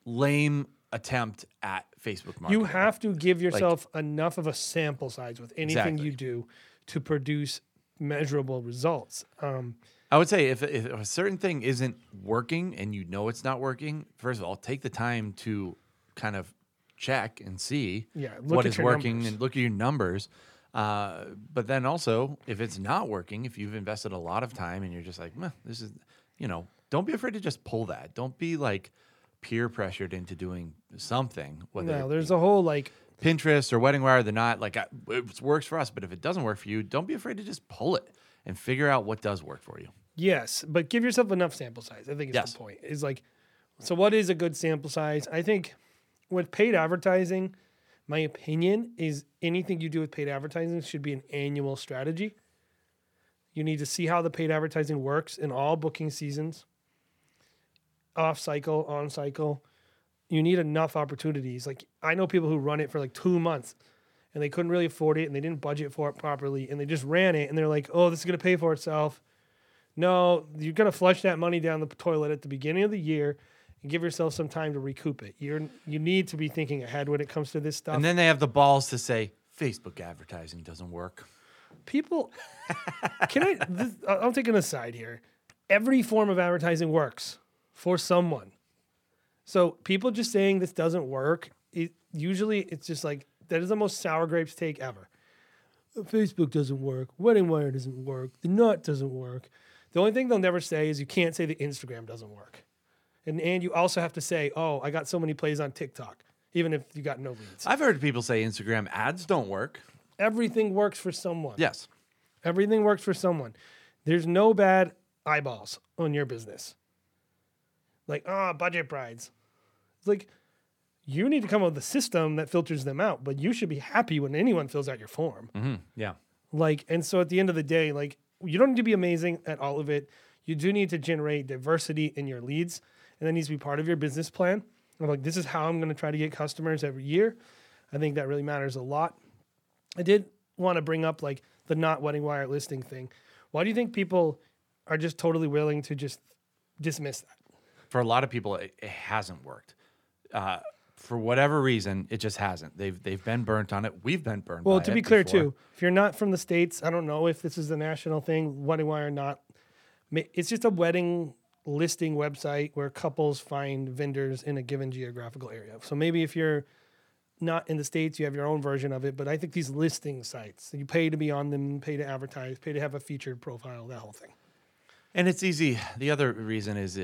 lame attempt at Facebook marketing. You have to give yourself enough of a sample size with anything you do to produce measurable results. I would say if a certain thing isn't working and you know it's not working, first of all, take the time to kind of check and see what is working and look at your numbers. But then also, if it's not working, if you've invested a lot of time and you're just like, this is, don't be afraid to just pull that. Don't be like peer pressured into doing something. There's a whole like Pinterest or Wedding Wire, The Knot. Like, it works for us, but if it doesn't work for you, don't be afraid to just pull it and figure out what does work for you. Yes, but give yourself enough sample size. I think it's the point. Is like, so what is a good sample size? I think with paid advertising, my opinion is anything you do with paid advertising should be an annual strategy. You need to see how the paid advertising works in all booking seasons, off cycle, on cycle. You need enough opportunities. Like, I know people who run it for like 2 months and they couldn't really afford it and they didn't budget for it properly and they just ran it and they're like, oh, this is going to pay for itself. No, you're going to flush that money down the toilet at the beginning of the year and give yourself some time to recoup it. You need to be thinking ahead when it comes to this stuff. And then they have the balls to say, Facebook advertising doesn't work. People, I'll take an aside here. Every form of advertising works for someone. So people just saying this doesn't work, usually it's just like, that is the most sour grapes take ever. Facebook doesn't work. Wedding Wire doesn't work. The Knot doesn't work. The only thing they'll never say is you can't say that Instagram doesn't work. And you also have to say, oh, I got so many plays on TikTok, even if you got no leads. I've heard people say Instagram ads don't work. Everything works for someone. Yes. Everything works for someone. There's no bad eyeballs on your business. Like, budget brides. It's like, you need to come up with a system that filters them out, but you should be happy when anyone fills out your form. Mm-hmm. Yeah. Like, and so at the end of the day, like, you don't need to be amazing at all of it. You do need to generate diversity in your leads, and that needs to be part of your business plan. I'm like, this is how I'm going to try to get customers every year. I think that really matters a lot. I did want to bring up like the Not Wedding Wire listing thing. Why do you think people are just totally willing to just dismiss that? For a lot of people, it hasn't worked. For whatever reason, it just hasn't. They've been burnt on it. We've been burnt on it. Well, to be clear too, if you're not from the States, I don't know if this is a national thing, Wedding Wire or not. It's just a wedding listing website where couples find vendors in a given geographical area. So maybe if you're not in the States, you have your own version of it, but I think these listing sites, you pay to be on them, pay to advertise, pay to have a featured profile, that whole thing. And it's easy. The other reason is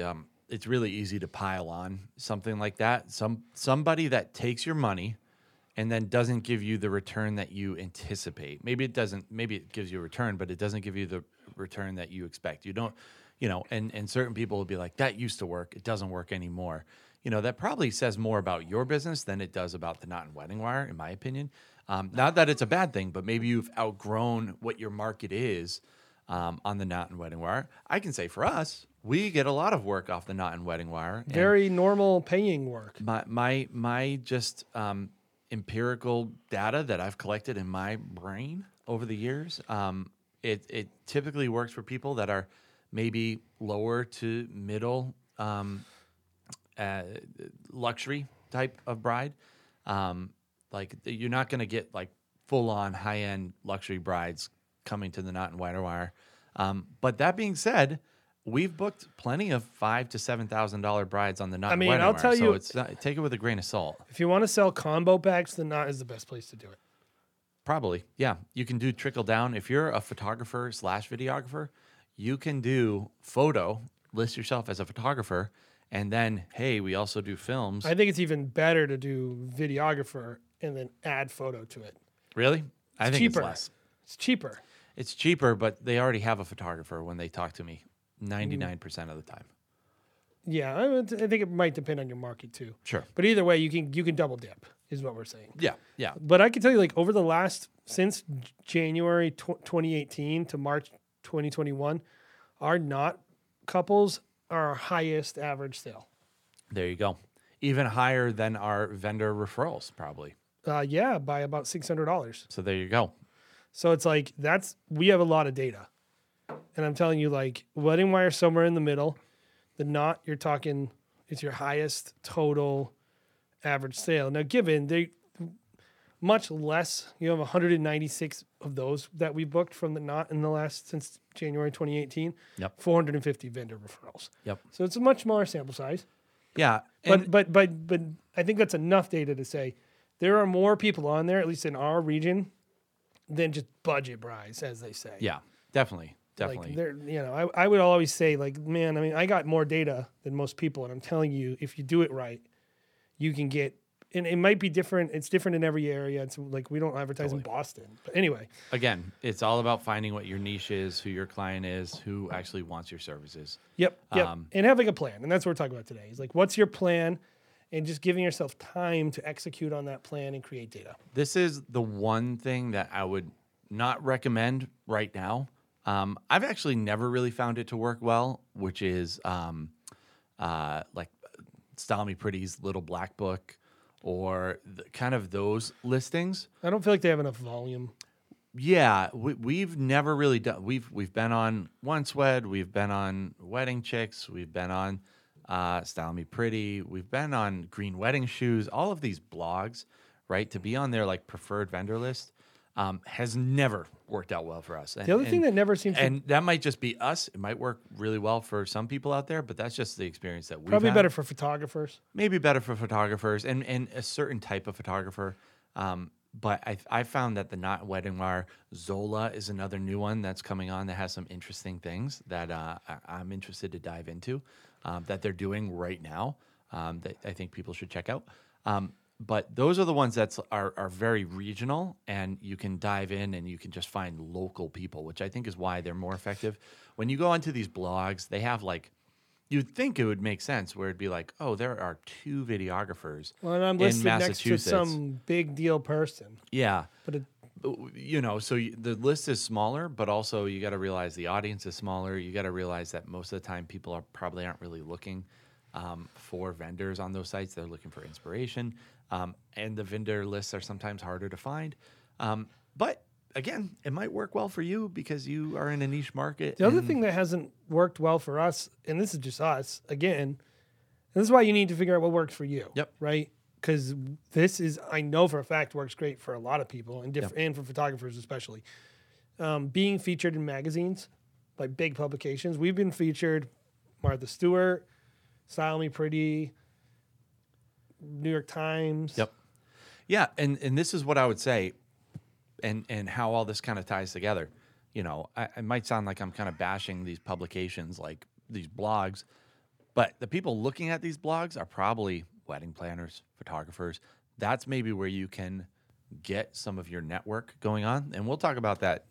it's really easy to pile on something like that. Somebody that takes your money and then doesn't give you the return that you anticipate. Maybe it gives you a return, but it doesn't give you the return that you expect. You don't, and certain people will be like, that used to work, it doesn't work anymore. That probably says more about your business than it does about the Knot and Wedding Wire, in my opinion. Not that it's a bad thing, but maybe you've outgrown what your market is on the Knot and Wedding Wire. I can say for us, we get a lot of work off the Knot and Wedding Wire. Very normal paying work. My just empirical data that I've collected in my brain over the years, it typically works for people that are maybe lower to middle luxury type of bride. Like, you're not going to get like full-on high-end luxury brides coming to the Knot and Wedding Wire. But that being said, we've booked plenty of $5,000 to $7,000 brides on the Knot and Wedding Wire. I'll tell you, it's not, take it with a grain of salt. If you want to sell combo packs, the Knot is the best place to do it. Probably, yeah. You can do trickle down. If you're a photographer / videographer, you can do photo, list yourself as a photographer, and then, hey, we also do films. I think it's even better to do videographer and then add photo to it. Really? I think it's less. It's cheaper. It's cheaper, but they already have a photographer when they talk to me 99% of the time. Yeah, I think it might depend on your market too. Sure. But either way, you can double dip is what we're saying. Yeah, yeah. But I can tell you, like, over the last, since January 2018 to March 2021, our Knot couples are our highest average sale. There you go. Even higher than our vendor referrals, probably. Yeah, by about $600. So there you go. So it's like, we have a lot of data. And I'm telling you, like, Wedding Wire somewhere in the middle. The Knot, you're talking, it's your highest total average sale. Now, given they much less, you have 196 of those that we booked from the Knot since January 2018. Yep. 450 vendor referrals. Yep. So it's a much smaller sample size. Yeah. But I think that's enough data to say there are more people on there, at least in our region, than just budget brides, as they say. Yeah, definitely. Definitely. Like, there, you know, I would always say, like, man, I mean, I got more data than most people, and I'm telling you, if you do it right, you can get. And it might be different. It's different in every area. It's like we don't advertise totally. In Boston. But anyway. Again, it's all about finding what your niche is, who your client is, who actually wants your services. Yep. And having a plan. And that's what we're talking about today. It's like, what's your plan? And just giving yourself time to execute on that plan and create data. This is the one thing that I would not recommend right now. I've actually never really found it to work well, which is like Style Me Pretty's Little Black Book. Or kind of those listings. I don't feel like they have enough volume. Yeah, we've never really done. We've been on Once Wed. We've been on Wedding Chicks. We've been on Style Me Pretty. We've been on Green Wedding Shoes. All of these blogs, right? To be on their like preferred vendor list has never worked out well for us. And, the other thing that never seems and that might just be us. It might work really well for some people out there, but that's just the experience that we've probably had. Better for photographers. Maybe better for photographers and a certain type of photographer. But I found that the Knot, Wedding Wire, Zola is another new one that's coming on that has some interesting things that I'm interested to dive into that they're doing right now that I think people should check out. But those are the ones that are very regional, and you can dive in and you can just find local people, which I think is why they're more effective. When you go onto these blogs, they have like, you'd think it would make sense where it'd be like, oh, there are two videographers in Massachusetts. Well, and I'm listed next to some big deal person. Yeah. But you know, so the list is smaller, but also you got to realize the audience is smaller. You got to realize that most of the time people probably aren't really looking for vendors on those sites. They're looking for inspiration. And the vendor lists are sometimes harder to find. But again, it might work well for you because you are in a niche market. The other thing that hasn't worked well for us, and this is just us, again, and this is why you need to figure out what works for you. Yep. Right? Because this is, I know for a fact, works great for a lot of people and and for photographers especially. Being featured in magazines, like big publications. We've been featured, Martha Stewart, Style Me Pretty, New York Times. Yep. Yeah, and this is what I would say and how all this kind of ties together. You know, it might sound like I'm kind of bashing these publications, like these blogs, but the people looking at these blogs are probably wedding planners, photographers. That's maybe where you can get some of your network going on. And we'll talk about that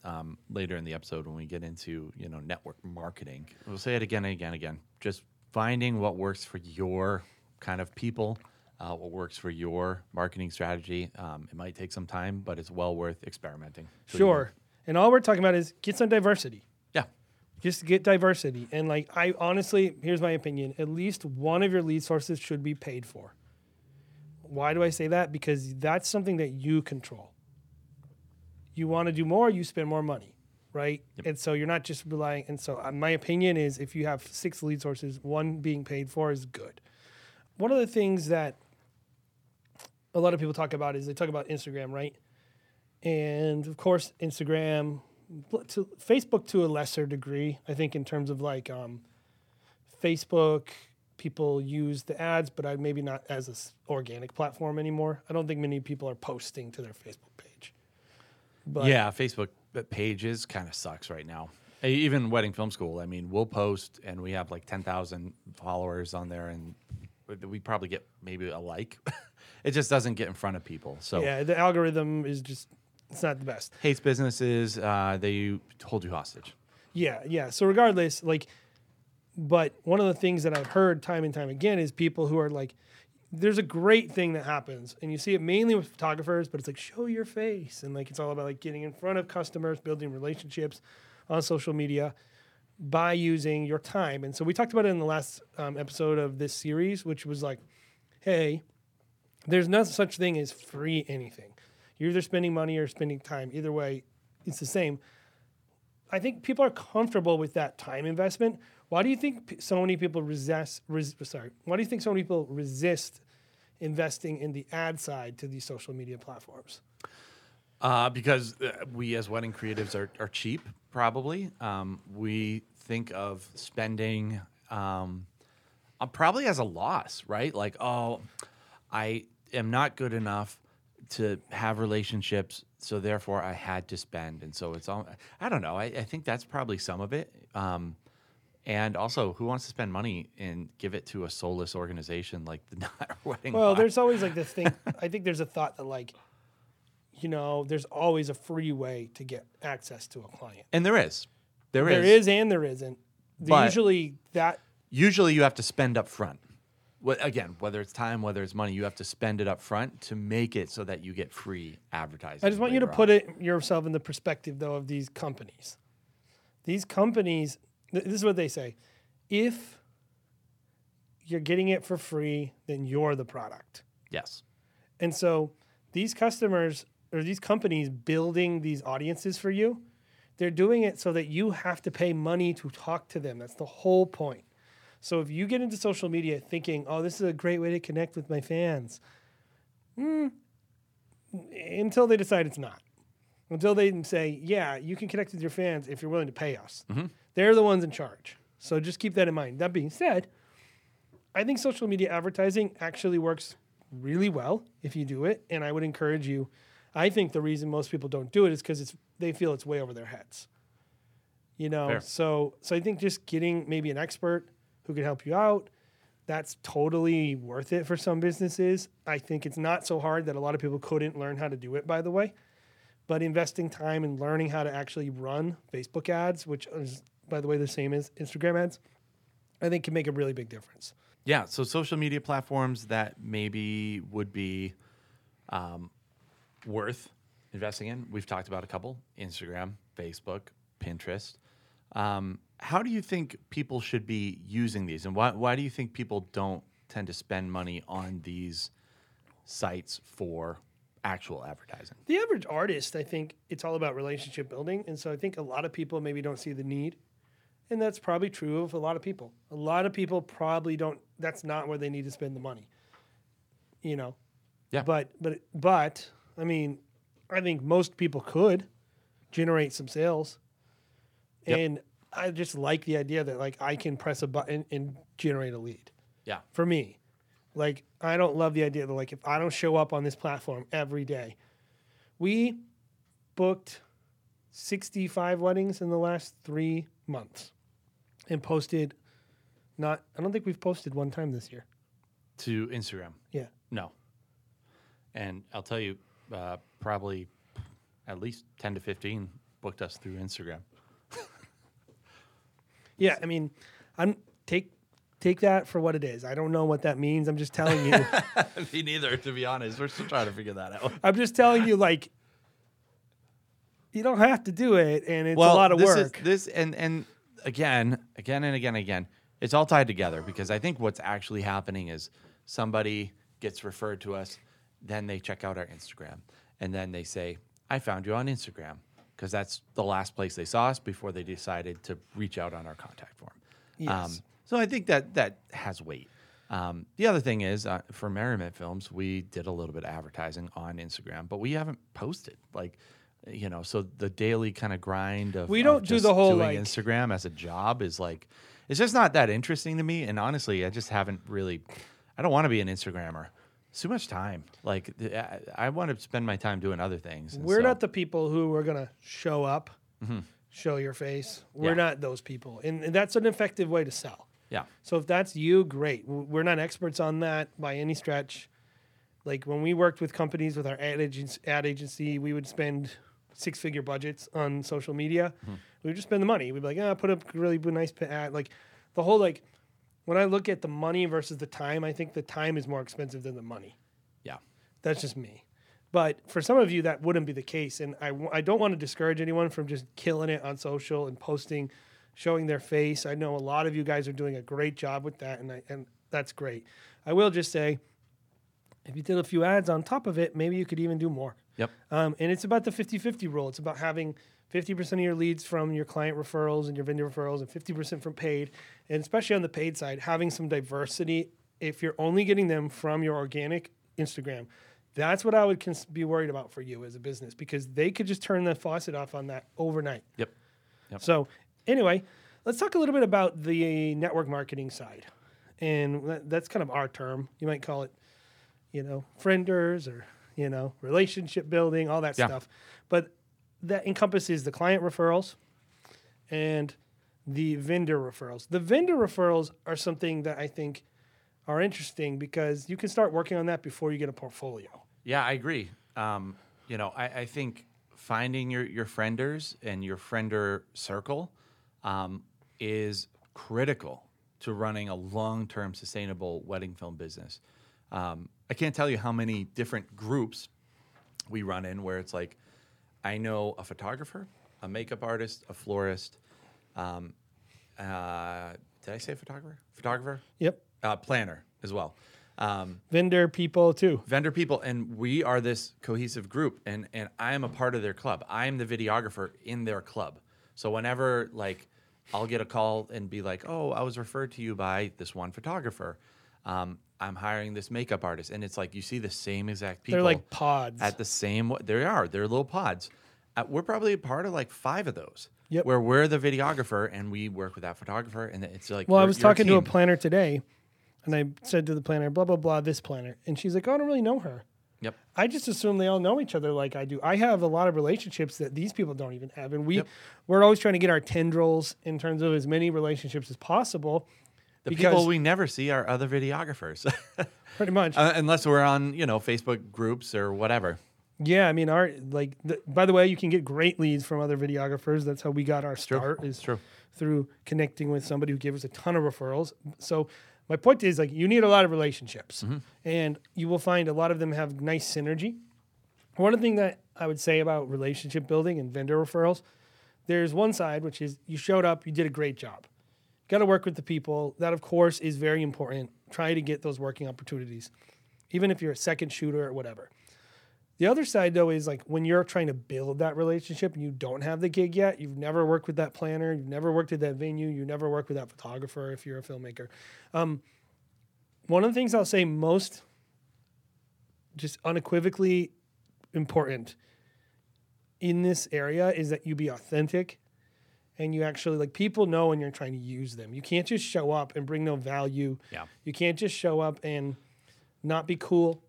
later in the episode when we get into, you know, network marketing. We'll say it again and again and again. Just finding what works for your kind of people. What works for your marketing strategy. It might take some time, but it's well worth experimenting. Sure. And all we're talking about is get some diversity. Yeah. Just get diversity. And like, I honestly, here's my opinion. At least one of your lead sources should be paid for. Why do I say that? Because that's something that you control. You want to do more, you spend more money, right? Yep. And so you're not just relying. And so my opinion is if you have 6 lead sources, one being paid for is good. One of the things that a lot of people talk about is they talk about Instagram, right? And of course, Instagram, to Facebook to a lesser degree, I think in terms of like Facebook, people use the ads, but maybe not as an organic platform anymore. I don't think many people are posting to their Facebook page. But yeah, Facebook pages kind of sucks right now. Even Wedding Film School, I mean, we'll post and we have like 10,000 followers on there and we probably get maybe a like. It just doesn't get in front of people. So yeah, the algorithm is just, it's not the best. Hates businesses. They hold you hostage. Yeah. So regardless, like, but one of the things that I've heard time and time again is people who are like, there's a great thing that happens. And you see it mainly with photographers, but it's like, show your face. And like, it's all about like getting in front of customers, building relationships on social media by using your time. And so we talked about it in the last episode of this series, which was like, hey, there's no such thing as free anything. You're either spending money or spending time. Either way, it's the same. I think people are comfortable with that time investment. Why do you think so many people resist investing in the ad side to these social media platforms? Because we as wedding creatives are cheap, probably. We think of spending probably as a loss, right? Like, I am not good enough to have relationships So therefore, I had to spend. And so it's all, I don't know. I think that's probably some of it. And also, who wants to spend money and give it to a soulless organization like the Knot Wedding Wire? Well, there's always like this thing. I think there's a thought that like, you know, there's always a free way to get access to a client. And there is. There is and there isn't. But usually you have to spend up front. Again, whether it's time, whether it's money, you have to spend it up front to make it so that you get free advertising. I just want you to put yourself in the perspective, though, of these companies. These companies, this is what they say. If you're getting it for free, then you're the product. Yes. And so these customers or these companies building these audiences for you, they're doing it so that you have to pay money to talk to them. That's the whole point. So if you get into social media thinking, oh, this is a great way to connect with my fans, until they decide it's not. Until they say, yeah, you can connect with your fans if you're willing to pay us. Mm-hmm. They're the ones in charge. So just keep that in mind. That being said, I think social media advertising actually works really well if you do it, and I would encourage you. I think the reason most people don't do it is because they feel it's way over their heads. You know, fair. So I think just getting maybe an expert who can help you out, that's totally worth it for some businesses. I think it's not so hard that a lot of people couldn't learn how to do it, by the way. But investing time in learning how to actually run Facebook ads, which is, by the way, the same as Instagram ads, I think can make a really big difference. Yeah, so social media platforms that maybe would be worth investing in. We've talked about a couple, Instagram, Facebook, Pinterest. How do you think people should be using these? And why do you think people don't tend to spend money on these sites for actual advertising? The average artist, I think it's all about relationship building. And so I think a lot of people maybe don't see the need. And that's probably true of a lot of people. A lot of people probably don't, that's not where they need to spend the money, you know? Yeah. But I mean, I think most people could generate some sales. Yep. And I just like the idea that, like, I can press a button and generate a lead. Yeah. For me. Like, I don't love the idea that, like, if I don't show up on this platform every day. We booked 65 weddings in the last 3 months and posted I don't think we've posted one time this year. To Instagram? Yeah. No. And I'll tell you, probably at least 10 to 15 booked us through Instagram. Yeah, I mean, I'm take that for what it is. I don't know what that means. I'm just telling you. Me neither, to be honest. We're still trying to figure that out. I'm just telling you, like, you don't have to do it, and it's a lot of work. Again, it's all tied together because I think what's actually happening is somebody gets referred to us, then they check out our Instagram, and then they say, I found you on Instagram. Because that's the last place they saw us before they decided to reach out on our contact form. Yes. So I think that has weight. The other thing is, for Merriment Films, we did a little bit of advertising on Instagram, but we haven't posted. Like, you know, so the daily kind of grind of doing Instagram as a job is like, it's just not that interesting to me. And honestly, I just haven't really. I don't want to be an Instagrammer. It's too much time. Like, I want to spend my time doing other things. We're not the people who are going to show up, show your face. We're not those people. And that's an effective way to sell. Yeah. So if that's you, great. We're not experts on that by any stretch. Like, when we worked with companies with our ad agency, we would spend six-figure budgets on social media. Mm-hmm. We would just spend the money. We'd be like, put up a really nice ad. Like, the whole, like... When I look at the money versus the time, I think the time is more expensive than the money. Yeah. That's just me. But for some of you, that wouldn't be the case. And I don't want to discourage anyone from just killing it on social and posting, showing their face. I know a lot of you guys are doing a great job with that, and that's great. I will just say, if you did a few ads on top of it, maybe you could even do more. Yep. And it's about the 50-50 rule. It's about having 50% of your leads from your client referrals and your vendor referrals and 50% from paid. And especially on the paid side, having some diversity, if you're only getting them from your organic Instagram, that's what I would be worried about for you as a business, because they could just turn the faucet off on that overnight. Yep. So anyway, let's talk a little bit about the network marketing side. And that's kind of our term. You might call it, you know, frienders or, you know, relationship building, all that stuff. But that encompasses the client referrals and the vendor referrals. The vendor referrals are something that I think are interesting because you can start working on that before you get a portfolio. Yeah, I agree. You know, I think finding your frienders and your friender circle is critical to running a long-term sustainable wedding film business. I can't tell you how many different groups we run in where it's like, I know a photographer, a makeup artist, a florist. Did I say photographer? Photographer? Yep. Planner as well. Vendor people too. Vendor people. And we are this cohesive group, and I am a part of their club. I am the videographer in their club. So whenever like I'll get a call and be like, oh, I was referred to you by this one photographer. I'm hiring this makeup artist. And it's like you see the same exact people. They're like pods. At the same – they are. They're little pods. We're probably a part of like 5 of those. Yep. Where we're the videographer and we work with that photographer. And it's like – well, I was talking to a planner today, and I said to the planner, blah, blah, blah, this planner. And she's like, oh, I don't really know her. Yep. I just assume they all know each other like I do. I have a lot of relationships that these people don't even have. And we're always trying to get our tendrils in terms of as many relationships as possible. The people we never see are other videographers. Pretty much. Unless we're on, you know, Facebook groups or whatever. Yeah, I mean, by the way, you can get great leads from other videographers. That's how we got our start through connecting with somebody who gave us a ton of referrals. So my point is, like, you need a lot of relationships, and you will find a lot of them have nice synergy. One thing that I would say about relationship building and vendor referrals, there's one side, which is you showed up, you did a great job. Got to work with the people. That, of course, is very important. Try to get those working opportunities, even if you're a second shooter or whatever. The other side, though, is like when you're trying to build that relationship and you don't have the gig yet, you've never worked with that planner, you've never worked at that venue, you never worked with that photographer if you're a filmmaker. One of the things I'll say most just unequivocally important in this area is that you be authentic and you actually, like, people know when you're trying to use them. You can't just show up and bring no value. Yeah. You can't just show up and not be cool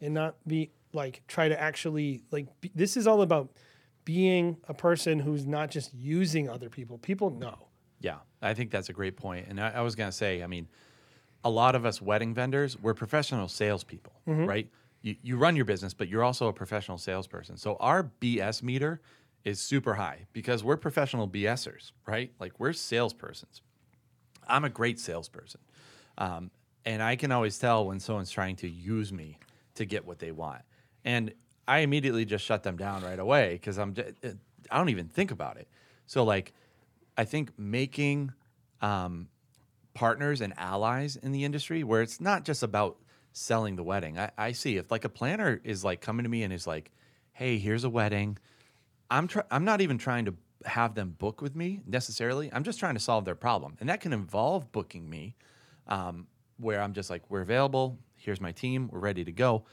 and not be... like, try to actually, like, this is all about being a person who's not just using other people. People know. Yeah, I think that's a great point. And I was going to say, I mean, a lot of us wedding vendors, we're professional salespeople, right? You run your business, but you're also a professional salesperson. So our BS meter is super high because we're professional BSers, right? Like, we're salespersons. I'm a great salesperson. And I can always tell when someone's trying to use me to get what they want. And I immediately just shut them down right away because I don't even think about it. So, like, I think making partners and allies in the industry where it's not just about selling the wedding. I see if, like, a planner is, like, coming to me and is like, hey, here's a wedding. I'm not even trying to have them book with me necessarily. I'm just trying to solve their problem. And that can involve booking me where I'm just like, we're available. Here's my team. We're ready to go.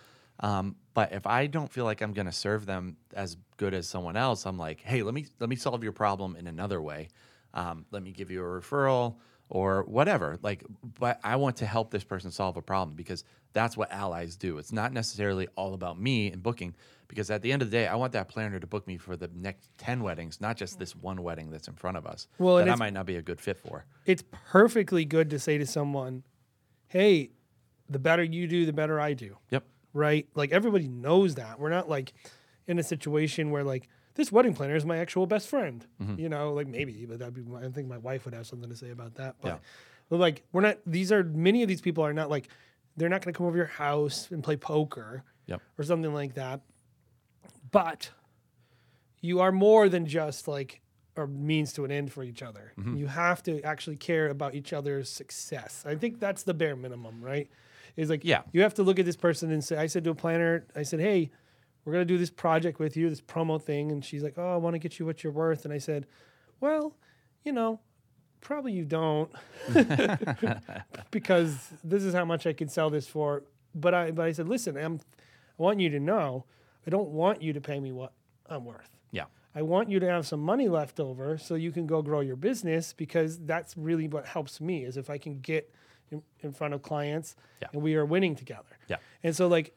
But if I don't feel like I'm going to serve them as good as someone else, I'm like, hey, let me solve your problem in another way. Let me give you a referral or whatever. Like, but I want to help this person solve a problem because that's what allies do. It's not necessarily all about me and booking because at the end of the day, I want that planner to book me for the next 10 weddings, not just this one wedding that's in front of us that I might not be a good fit for. It's perfectly good to say to someone, hey, the better you do, the better I do. Yep. Right? Like, everybody knows that. We're not, like, in a situation where, like, this wedding planner is my actual best friend. You know, like, maybe, but that'd be, I think my wife would have something to say about that. But, like, we're not, many of these people are not, like, they're not going to come over your house and play poker or something like that. But you are more than just, like, a means to an end for each other. You have to actually care about each other's success. I think that's the bare minimum, right? Is like, you have to look at this person and say, I said to a planner, I said, hey, we're going to do this project with you, this promo thing. And she's like, oh, I want to get you what you're worth. And I said, well, you know, probably you don't because this is how much I could sell this for. But I said, listen, I want you to know, I don't want you to pay me what I'm worth. Yeah. I want you to have some money left over so you can go grow your business because that's really what helps me is if I can get in front of clients and we are winning together. Yeah. And so, like,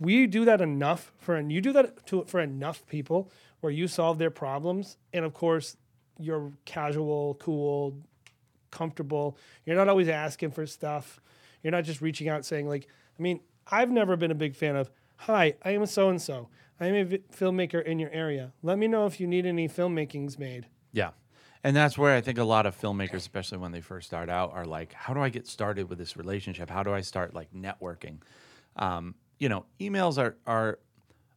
we do that enough for, and you do that for enough people where you solve their problems. And of course, you're casual, cool, comfortable. You're not always asking for stuff. You're not just reaching out saying like, I mean, I've never been a big fan of, hi, I am a so-and-so. I am a filmmaker in your area. Let me know if you need any filmmakings made. Yeah. And that's where I think a lot of filmmakers, especially when they first start out, are like, how do I get started with this relationship? How do I start like networking? You know, emails are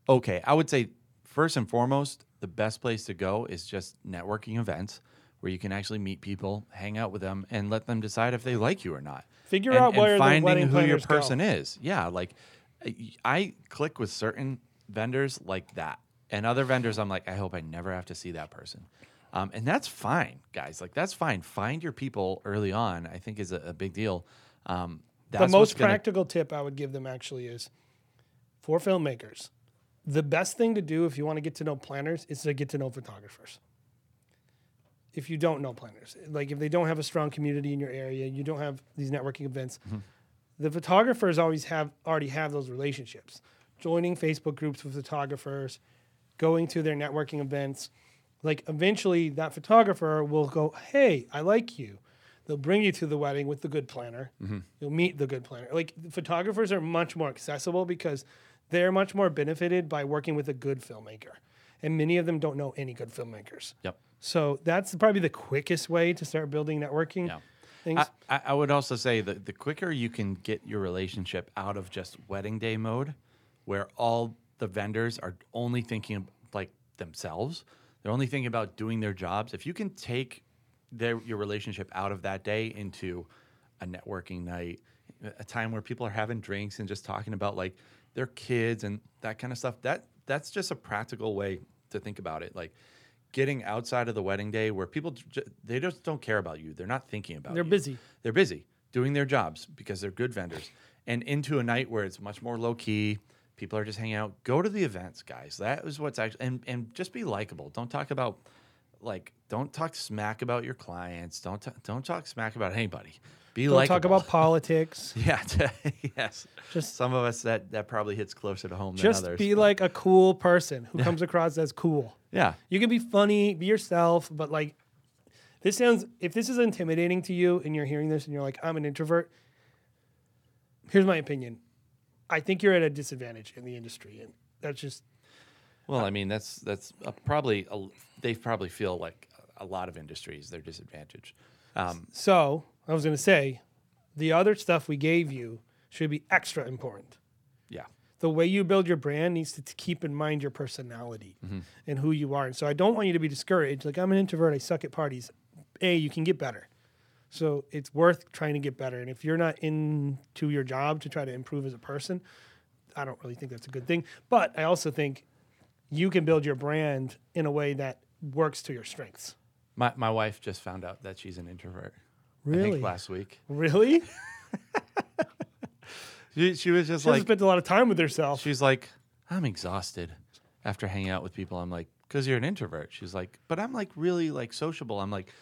okay. I would say first and foremost, the best place to go is just networking events where you can actually meet people, hang out with them, and let them decide if they like you or not. Figure out where the wedding who your person is. Yeah, like I click with certain vendors like that, and other vendors I'm like, I hope I never have to see that person. And that's fine, guys. Like that's fine. Find your people early on. I think is a big deal. The most practical tip I would give them actually is for filmmakers. The best thing to do if you want to get to know planners is to get to know photographers. If you don't know planners, like if they don't have a strong community in your area, you don't have these networking events, mm-hmm. the photographers already have those relationships. Joining Facebook groups with photographers, going to their networking events, like eventually that photographer will go, hey, I like you. They'll bring you to the wedding with the good planner. Mm-hmm. You'll meet the good planner. Like photographers are much more accessible because they're much more benefited by working with a good filmmaker. And many of them don't know any good filmmakers. Yep. So that's probably the quickest way to start building networking things. I would also say that the quicker you can get your relationship out of just wedding day mode, where all the vendors are only thinking of, like themselves, they're only thinking about doing their jobs. If you can take your relationship out of that day into a networking night, a time where people are having drinks and just talking about like their kids and that kind of stuff, that's just a practical way to think about it. Like, getting outside of the wedding day where people, they just don't care about you. They're not thinking about you. They're busy doing their jobs because they're good vendors. And into a night where it's much more low-key, people are just hanging out. Go to the events, guys. That is what's actually, and just be likable. Don't talk about, like, don't talk smack about your clients. Don't talk smack about anybody. Be likable. Don't talk about politics. Yeah, yes. Just some of us, that probably hits closer to home than others. Just be like a cool person who comes across as cool. Yeah. You can be funny, be yourself, but like if this is intimidating to you and you're hearing this and you're like, I'm an introvert, here's my opinion. I think you're at a disadvantage in the industry. And that's just. Well, I mean, they probably feel like a lot of industries, they're disadvantaged. So I was going to say the other stuff we gave you should be extra important. Yeah. The way you build your brand needs to keep in mind your personality mm-hmm. and who you are. And so I don't want you to be discouraged. Like, I'm an introvert. I suck at parties. You can get better. So it's worth trying to get better. And if you're not into your job to try to improve as a person, I don't really think that's a good thing. But I also think you can build your brand in a way that works to your strengths. My wife just found out that she's an introvert. Really? I think last week. Really? She was just like, spent a lot of time with herself. She's like, I'm exhausted after hanging out with people. I'm like, because you're an introvert. She's like, but I'm like really like sociable. I'm like,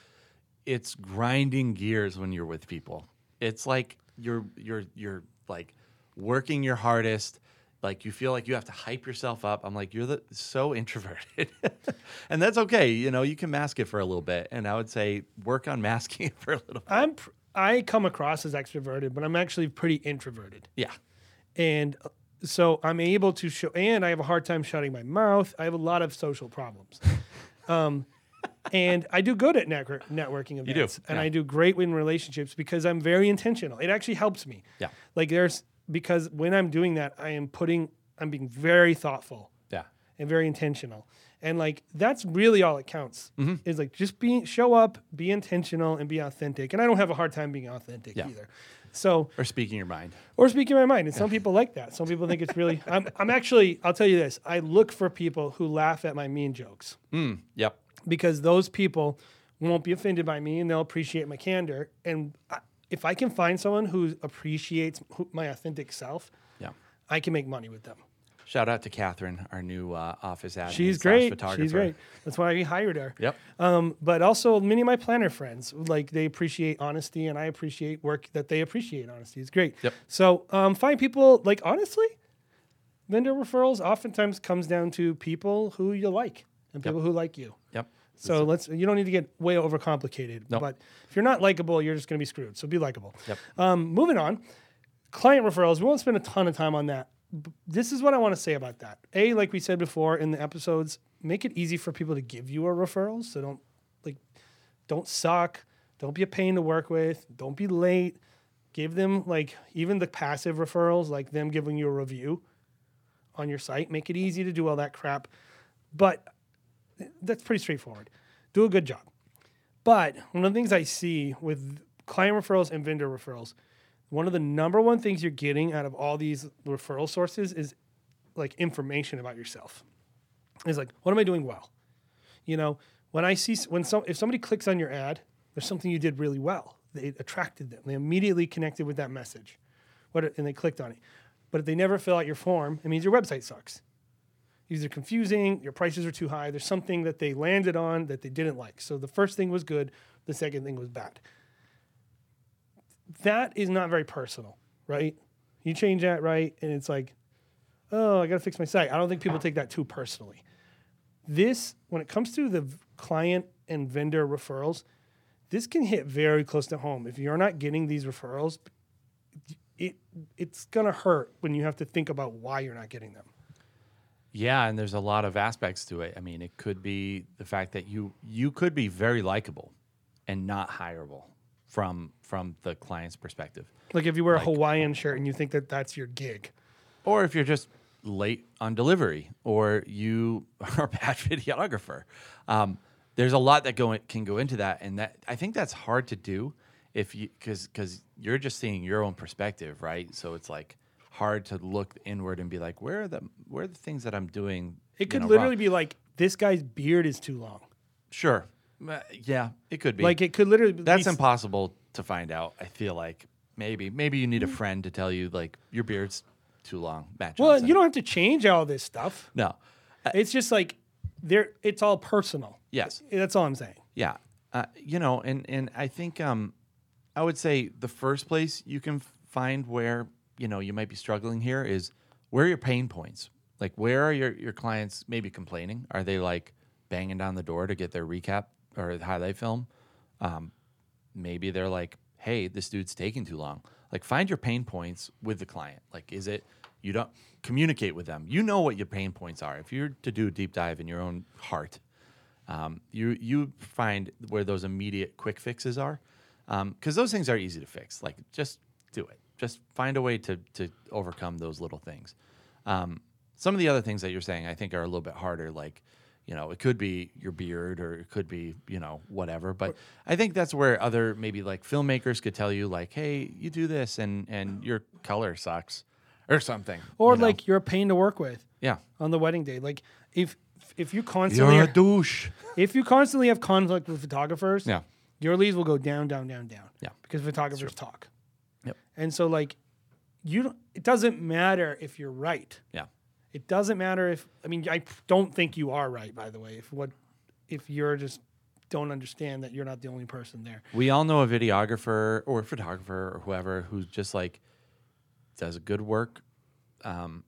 it's grinding gears when you're with people. It's like you're like working your hardest. Like you feel like you have to hype yourself up. I'm like, so introverted, and that's okay. You know, you can mask it for a little bit, and I would say work on masking it for a little bit. I come across as extroverted, but I'm actually pretty introverted. Yeah. And so I'm able to show, and I have a hard time shutting my mouth. I have a lot of social problems. And I do good at networking events. You do. And yeah. I do great in relationships because I'm very intentional. It actually helps me. Yeah. Like because when I'm doing that, I'm being very thoughtful. Yeah. And very intentional. And like that's really all it counts mm-hmm. is like just show up, be intentional, and be authentic. And I don't have a hard time being authentic either. So or speaking my mind. And some people like that. Some people think it's really. I'm actually. I'll tell you this. I look for people who laugh at my mean jokes. Mm, yep. Because those people won't be offended by me and they'll appreciate my candor. And if I can find someone who appreciates my authentic self, I can make money with them. Shout out to Catherine, our new office admin. She's great. Photographer. She's great. That's why we hired her. Yep. But also many of my planner friends, like they appreciate honesty, and I appreciate work that they appreciate honesty. It's great. Yep. So find people like honestly, Vendor referrals oftentimes comes down to people who you like and people who like you. Yep. So you don't need to get way overcomplicated. Nope. But if you're not likable, you're just going to be screwed. So be likable. Yep. Moving on, client referrals. We won't spend a ton of time on that. This is what I want to say about that. A, like we said before in the episodes, make it easy for people to give you a referral. So don't suck. Don't be a pain to work with. Don't be late. Give them even the passive referrals, like them giving you a review on your site. Make it easy to do all that crap. But that's pretty straightforward. Do a good job. But one of the things I see with client referrals and vendor referrals, one of the number one things you're getting out of all these referral sources is information about yourself. It's what am I doing well? If somebody clicks on your ad, there's something you did really well. They attracted them. They immediately connected with that message, and they clicked on it. But if they never fill out your form, it means your website sucks. These are confusing, your prices are too high, there's something that they landed on that they didn't like. So the first thing was good, the second thing was bad. That is not very personal, right? You change that, right? And it's oh, I got to fix my site. I don't think people take that too personally. This, when it comes to the client and vendor referrals, this can hit very close to home. If you're not getting these referrals, it's going to hurt when you have to think about why you're not getting them. Yeah, and there's a lot of aspects to it. I mean, it could be the fact that you could be very likable and not hireable from the client's perspective. If you wear a Hawaiian shirt and you think that that's your gig. Or if you're just late on delivery or you are a bad videographer. There's a lot that can go into that, and that I think that's hard to do because you're just seeing your own perspective, right? So it's hard to look inward and be where are the things that I'm doing? It could literally be this guy's beard is too long. Sure. Yeah, it could be. It could literally be. That's impossible to find out, I feel like. Maybe you need a friend to tell you, your beard's too long. Matt Johnson. Well, you don't have to change all this stuff. No. It's just it's all personal. Yes. That's all I'm saying. Yeah. And I think I would say the first place you can find where you might be struggling here is where are your pain points? Where are your clients maybe complaining? Are they banging down the door to get their recap or the highlight film? Maybe they're hey, this dude's taking too long. Find your pain points with the client. Is it you don't communicate with them? You know what your pain points are. If you're to do a deep dive in your own heart, you find where those immediate quick fixes are. Because those things are easy to fix. Just do it. Just find a way to overcome those little things. Some of the other things that you're saying, I think, are a little bit harder. It could be your beard, or it could be whatever. But I think that's where other maybe filmmakers could tell you hey, you do this, and your color sucks, or something. Or you're a pain to work with. Yeah. On the wedding day, if you constantly you're a douche. If you constantly have conflict with photographers, yeah, your leads will go down, down, down, down. Yeah. Because photographers talk. Yep. And so it doesn't matter if you're right. Yeah. It doesn't matter I don't think you are right, by the way, if you're just don't understand that you're not the only person there. We all know a videographer or a photographer or whoever who's just does good work and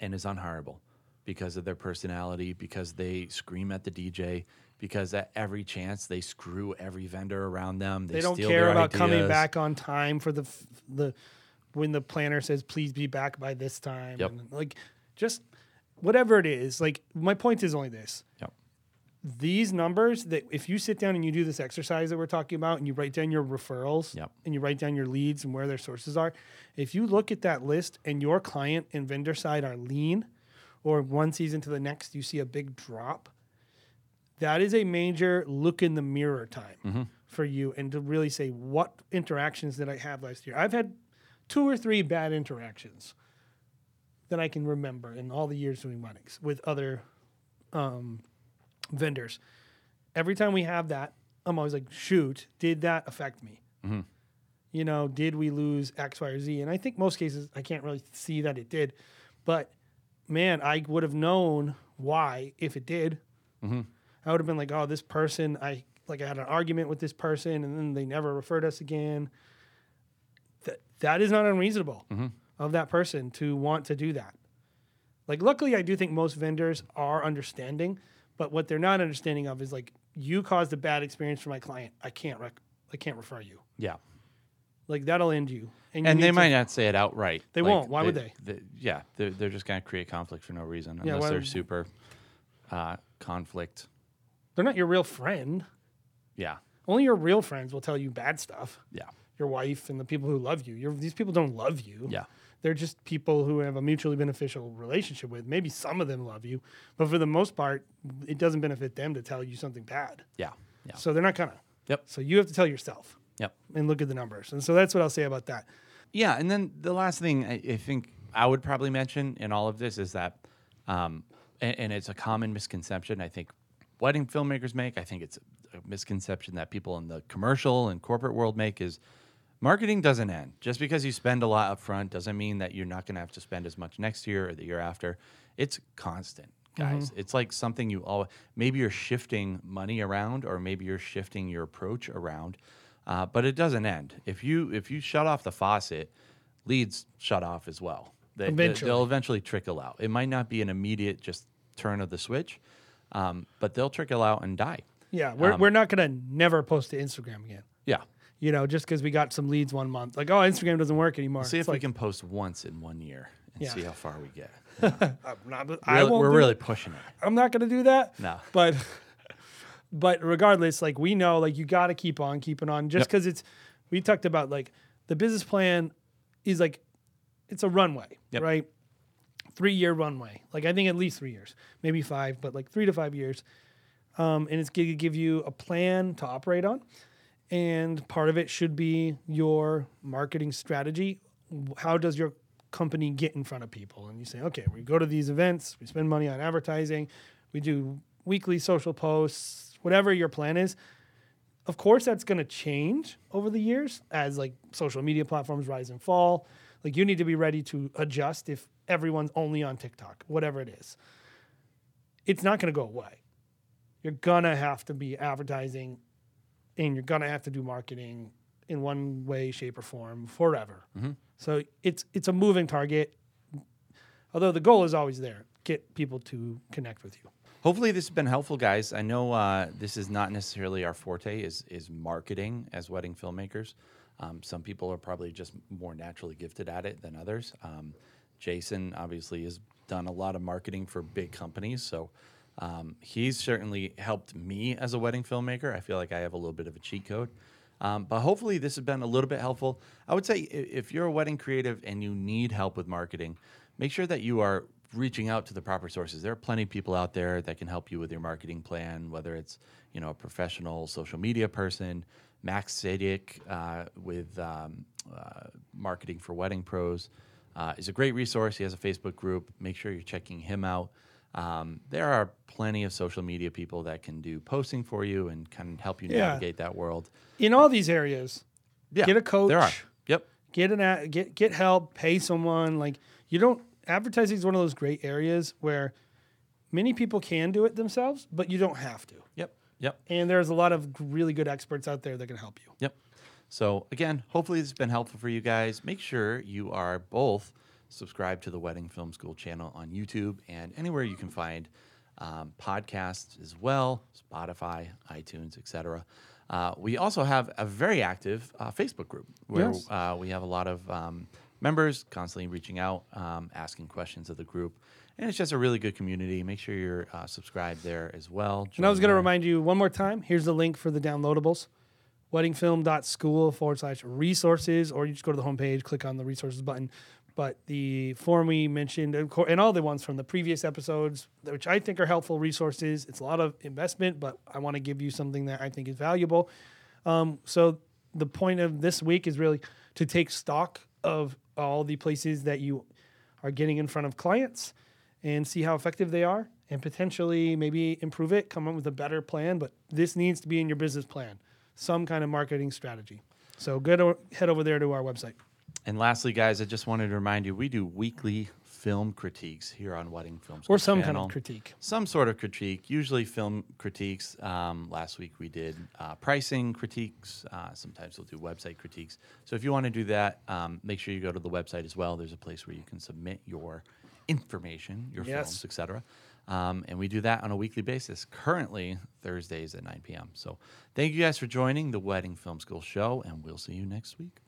is unhireable because of their personality, because they scream at the DJ, because at every chance they screw every vendor around them. They don't care about ideas. Coming back on time for the when the planner says please be back by this time. Yep. And just whatever it is. My point is only this. Yep. These numbers that if you sit down and you do this exercise that we're talking about and you write down your referrals, yep, and you write down your leads and where their sources are, if you look at that list and your client and vendor side are lean, or one season to the next you see a big drop, that is a major look in the mirror time, mm-hmm, for you, and to really say, what interactions did I have last year? I've had 2 or 3 bad interactions that I can remember in all the years doing weddings with other vendors. Every time we have that, I'm always shoot, did that affect me? Mm-hmm. Did we lose X, Y, or Z? And I think most cases I can't really see that it did. But, man, I would have known why if it did. Mm-hmm. I would have been oh, this person, I had an argument with this person, and then they never referred us again. That is not unreasonable, mm-hmm, of that person to want to do that. Like, luckily, I do think most vendors are understanding, but what they're not understanding of is, like, you caused a bad experience for my client. I can't refer you. Yeah. Like, that'll end you. And they might not say it outright. They won't. Why would they? Yeah. They're just going to create conflict for no reason unless they're super conflict. They're not your real friend. Yeah. Only your real friends will tell you bad stuff. Yeah. Your wife and the people who love you. These people don't love you. Yeah. They're just people who have a mutually beneficial relationship with. Maybe some of them love you, but for the most part, it doesn't benefit them to tell you something bad. Yeah. So they're not gonna. Yep. So you have to tell yourself. Yep. And look at the numbers. And so that's what I'll say about that. Yeah. And then the last thing I think I would probably mention in all of this is that, and it's a common misconception I think wedding filmmakers make. I think it's a misconception that people in the commercial and corporate world make is, marketing doesn't end. Just because you spend a lot up front doesn't mean that you're not going to have to spend as much next year or the year after. It's constant, guys. Mm-hmm. It's like something you always... Maybe you're shifting money around or maybe you're shifting your approach around, but it doesn't end. If you shut off the faucet, leads shut off as well. They'll eventually trickle out. It might not be an immediate just turn of the switch, but they'll trickle out and die. Yeah, we're not going to never post to Instagram again. Yeah. You know, just because we got some leads one month. Like, oh, Instagram doesn't work anymore. See if we can post once in 1 year and see how far we get. Yeah. We're really pushing it. I'm not going to do that. No. But regardless, like, we know, like, you got to keep on keeping on. Just because we talked about, like, the business plan is, like, it's a runway, right? 3-year runway. Like, I think at least 3 years. Maybe 5, but, like, 3 to 5 years. And it's going to give you a plan to operate on. And part of it should be your marketing strategy. How does your company get in front of people? And you say, okay, we go to these events, we spend money on advertising, we do weekly social posts, whatever your plan is. Of course, that's going to change over the years as, like, social media platforms rise and fall. Like, you need to be ready to adjust if everyone's only on TikTok, whatever it is. It's not going to go away. You're going to have to be advertising, and you're gonna have to do marketing in one way, shape, or form forever. Mm-hmm. So it's a moving target, although the goal is always there. Get people to connect with you. Hopefully this has been helpful, guys. I know this is not necessarily our forte, is marketing as wedding filmmakers. Some people are probably just more naturally gifted at it than others. Jason obviously has done a lot of marketing for big companies, so he's certainly helped me as a wedding filmmaker. I feel like I have a little bit of a cheat code. But hopefully this has been a little bit helpful. I would say if you're a wedding creative and you need help with marketing, make sure that you are reaching out to the proper sources. There are plenty of people out there that can help you with your marketing plan, whether it's, you know, a professional social media person, Max Sadik with Marketing for Wedding Pros is a great resource. He has a Facebook group. Make sure you're checking him out. There are plenty of social media people that can do posting for you and can help you navigate that world. In all these areas, get a coach. There are. Yep. Get help. Pay someone. Like, you don't. Advertising is one of those great areas where many people can do it themselves, but you don't have to. Yep. And there's a lot of really good experts out there that can help you. Yep. So again, hopefully this has been helpful for you guys. Make sure you are both subscribe to the Wedding Film School channel on YouTube and anywhere you can find podcasts as well, Spotify, iTunes, etc. We also have a very active Facebook group where we have a lot of members constantly reaching out, asking questions of the group. And it's just a really good community. Make sure you're subscribed there as well. And I was going to remind you one more time, here's the link for the downloadables. weddingfilm.school/resources, or you just go to the homepage, click on the resources button. But the form we mentioned, and all the ones from the previous episodes, which I think are helpful resources. It's a lot of investment, but I want to give you something that I think is valuable. So the point of this week is really to take stock of all the places that you are getting in front of clients and see how effective they are and potentially maybe improve it, come up with a better plan. But this needs to be in your business plan, some kind of marketing strategy. So head over there to our website. And lastly, guys, I just wanted to remind you, we do weekly film critiques here on Wedding Film School. Or some kind of critique. Some sort of critique, usually film critiques. Last week we did pricing critiques. Sometimes we'll do website critiques. So if you want to do that, make sure you go to the website as well. There's a place where you can submit your information, your films, etc. And we do that on a weekly basis, currently Thursdays at 9 p.m. So thank you guys for joining the Wedding Film School show, and we'll see you next week.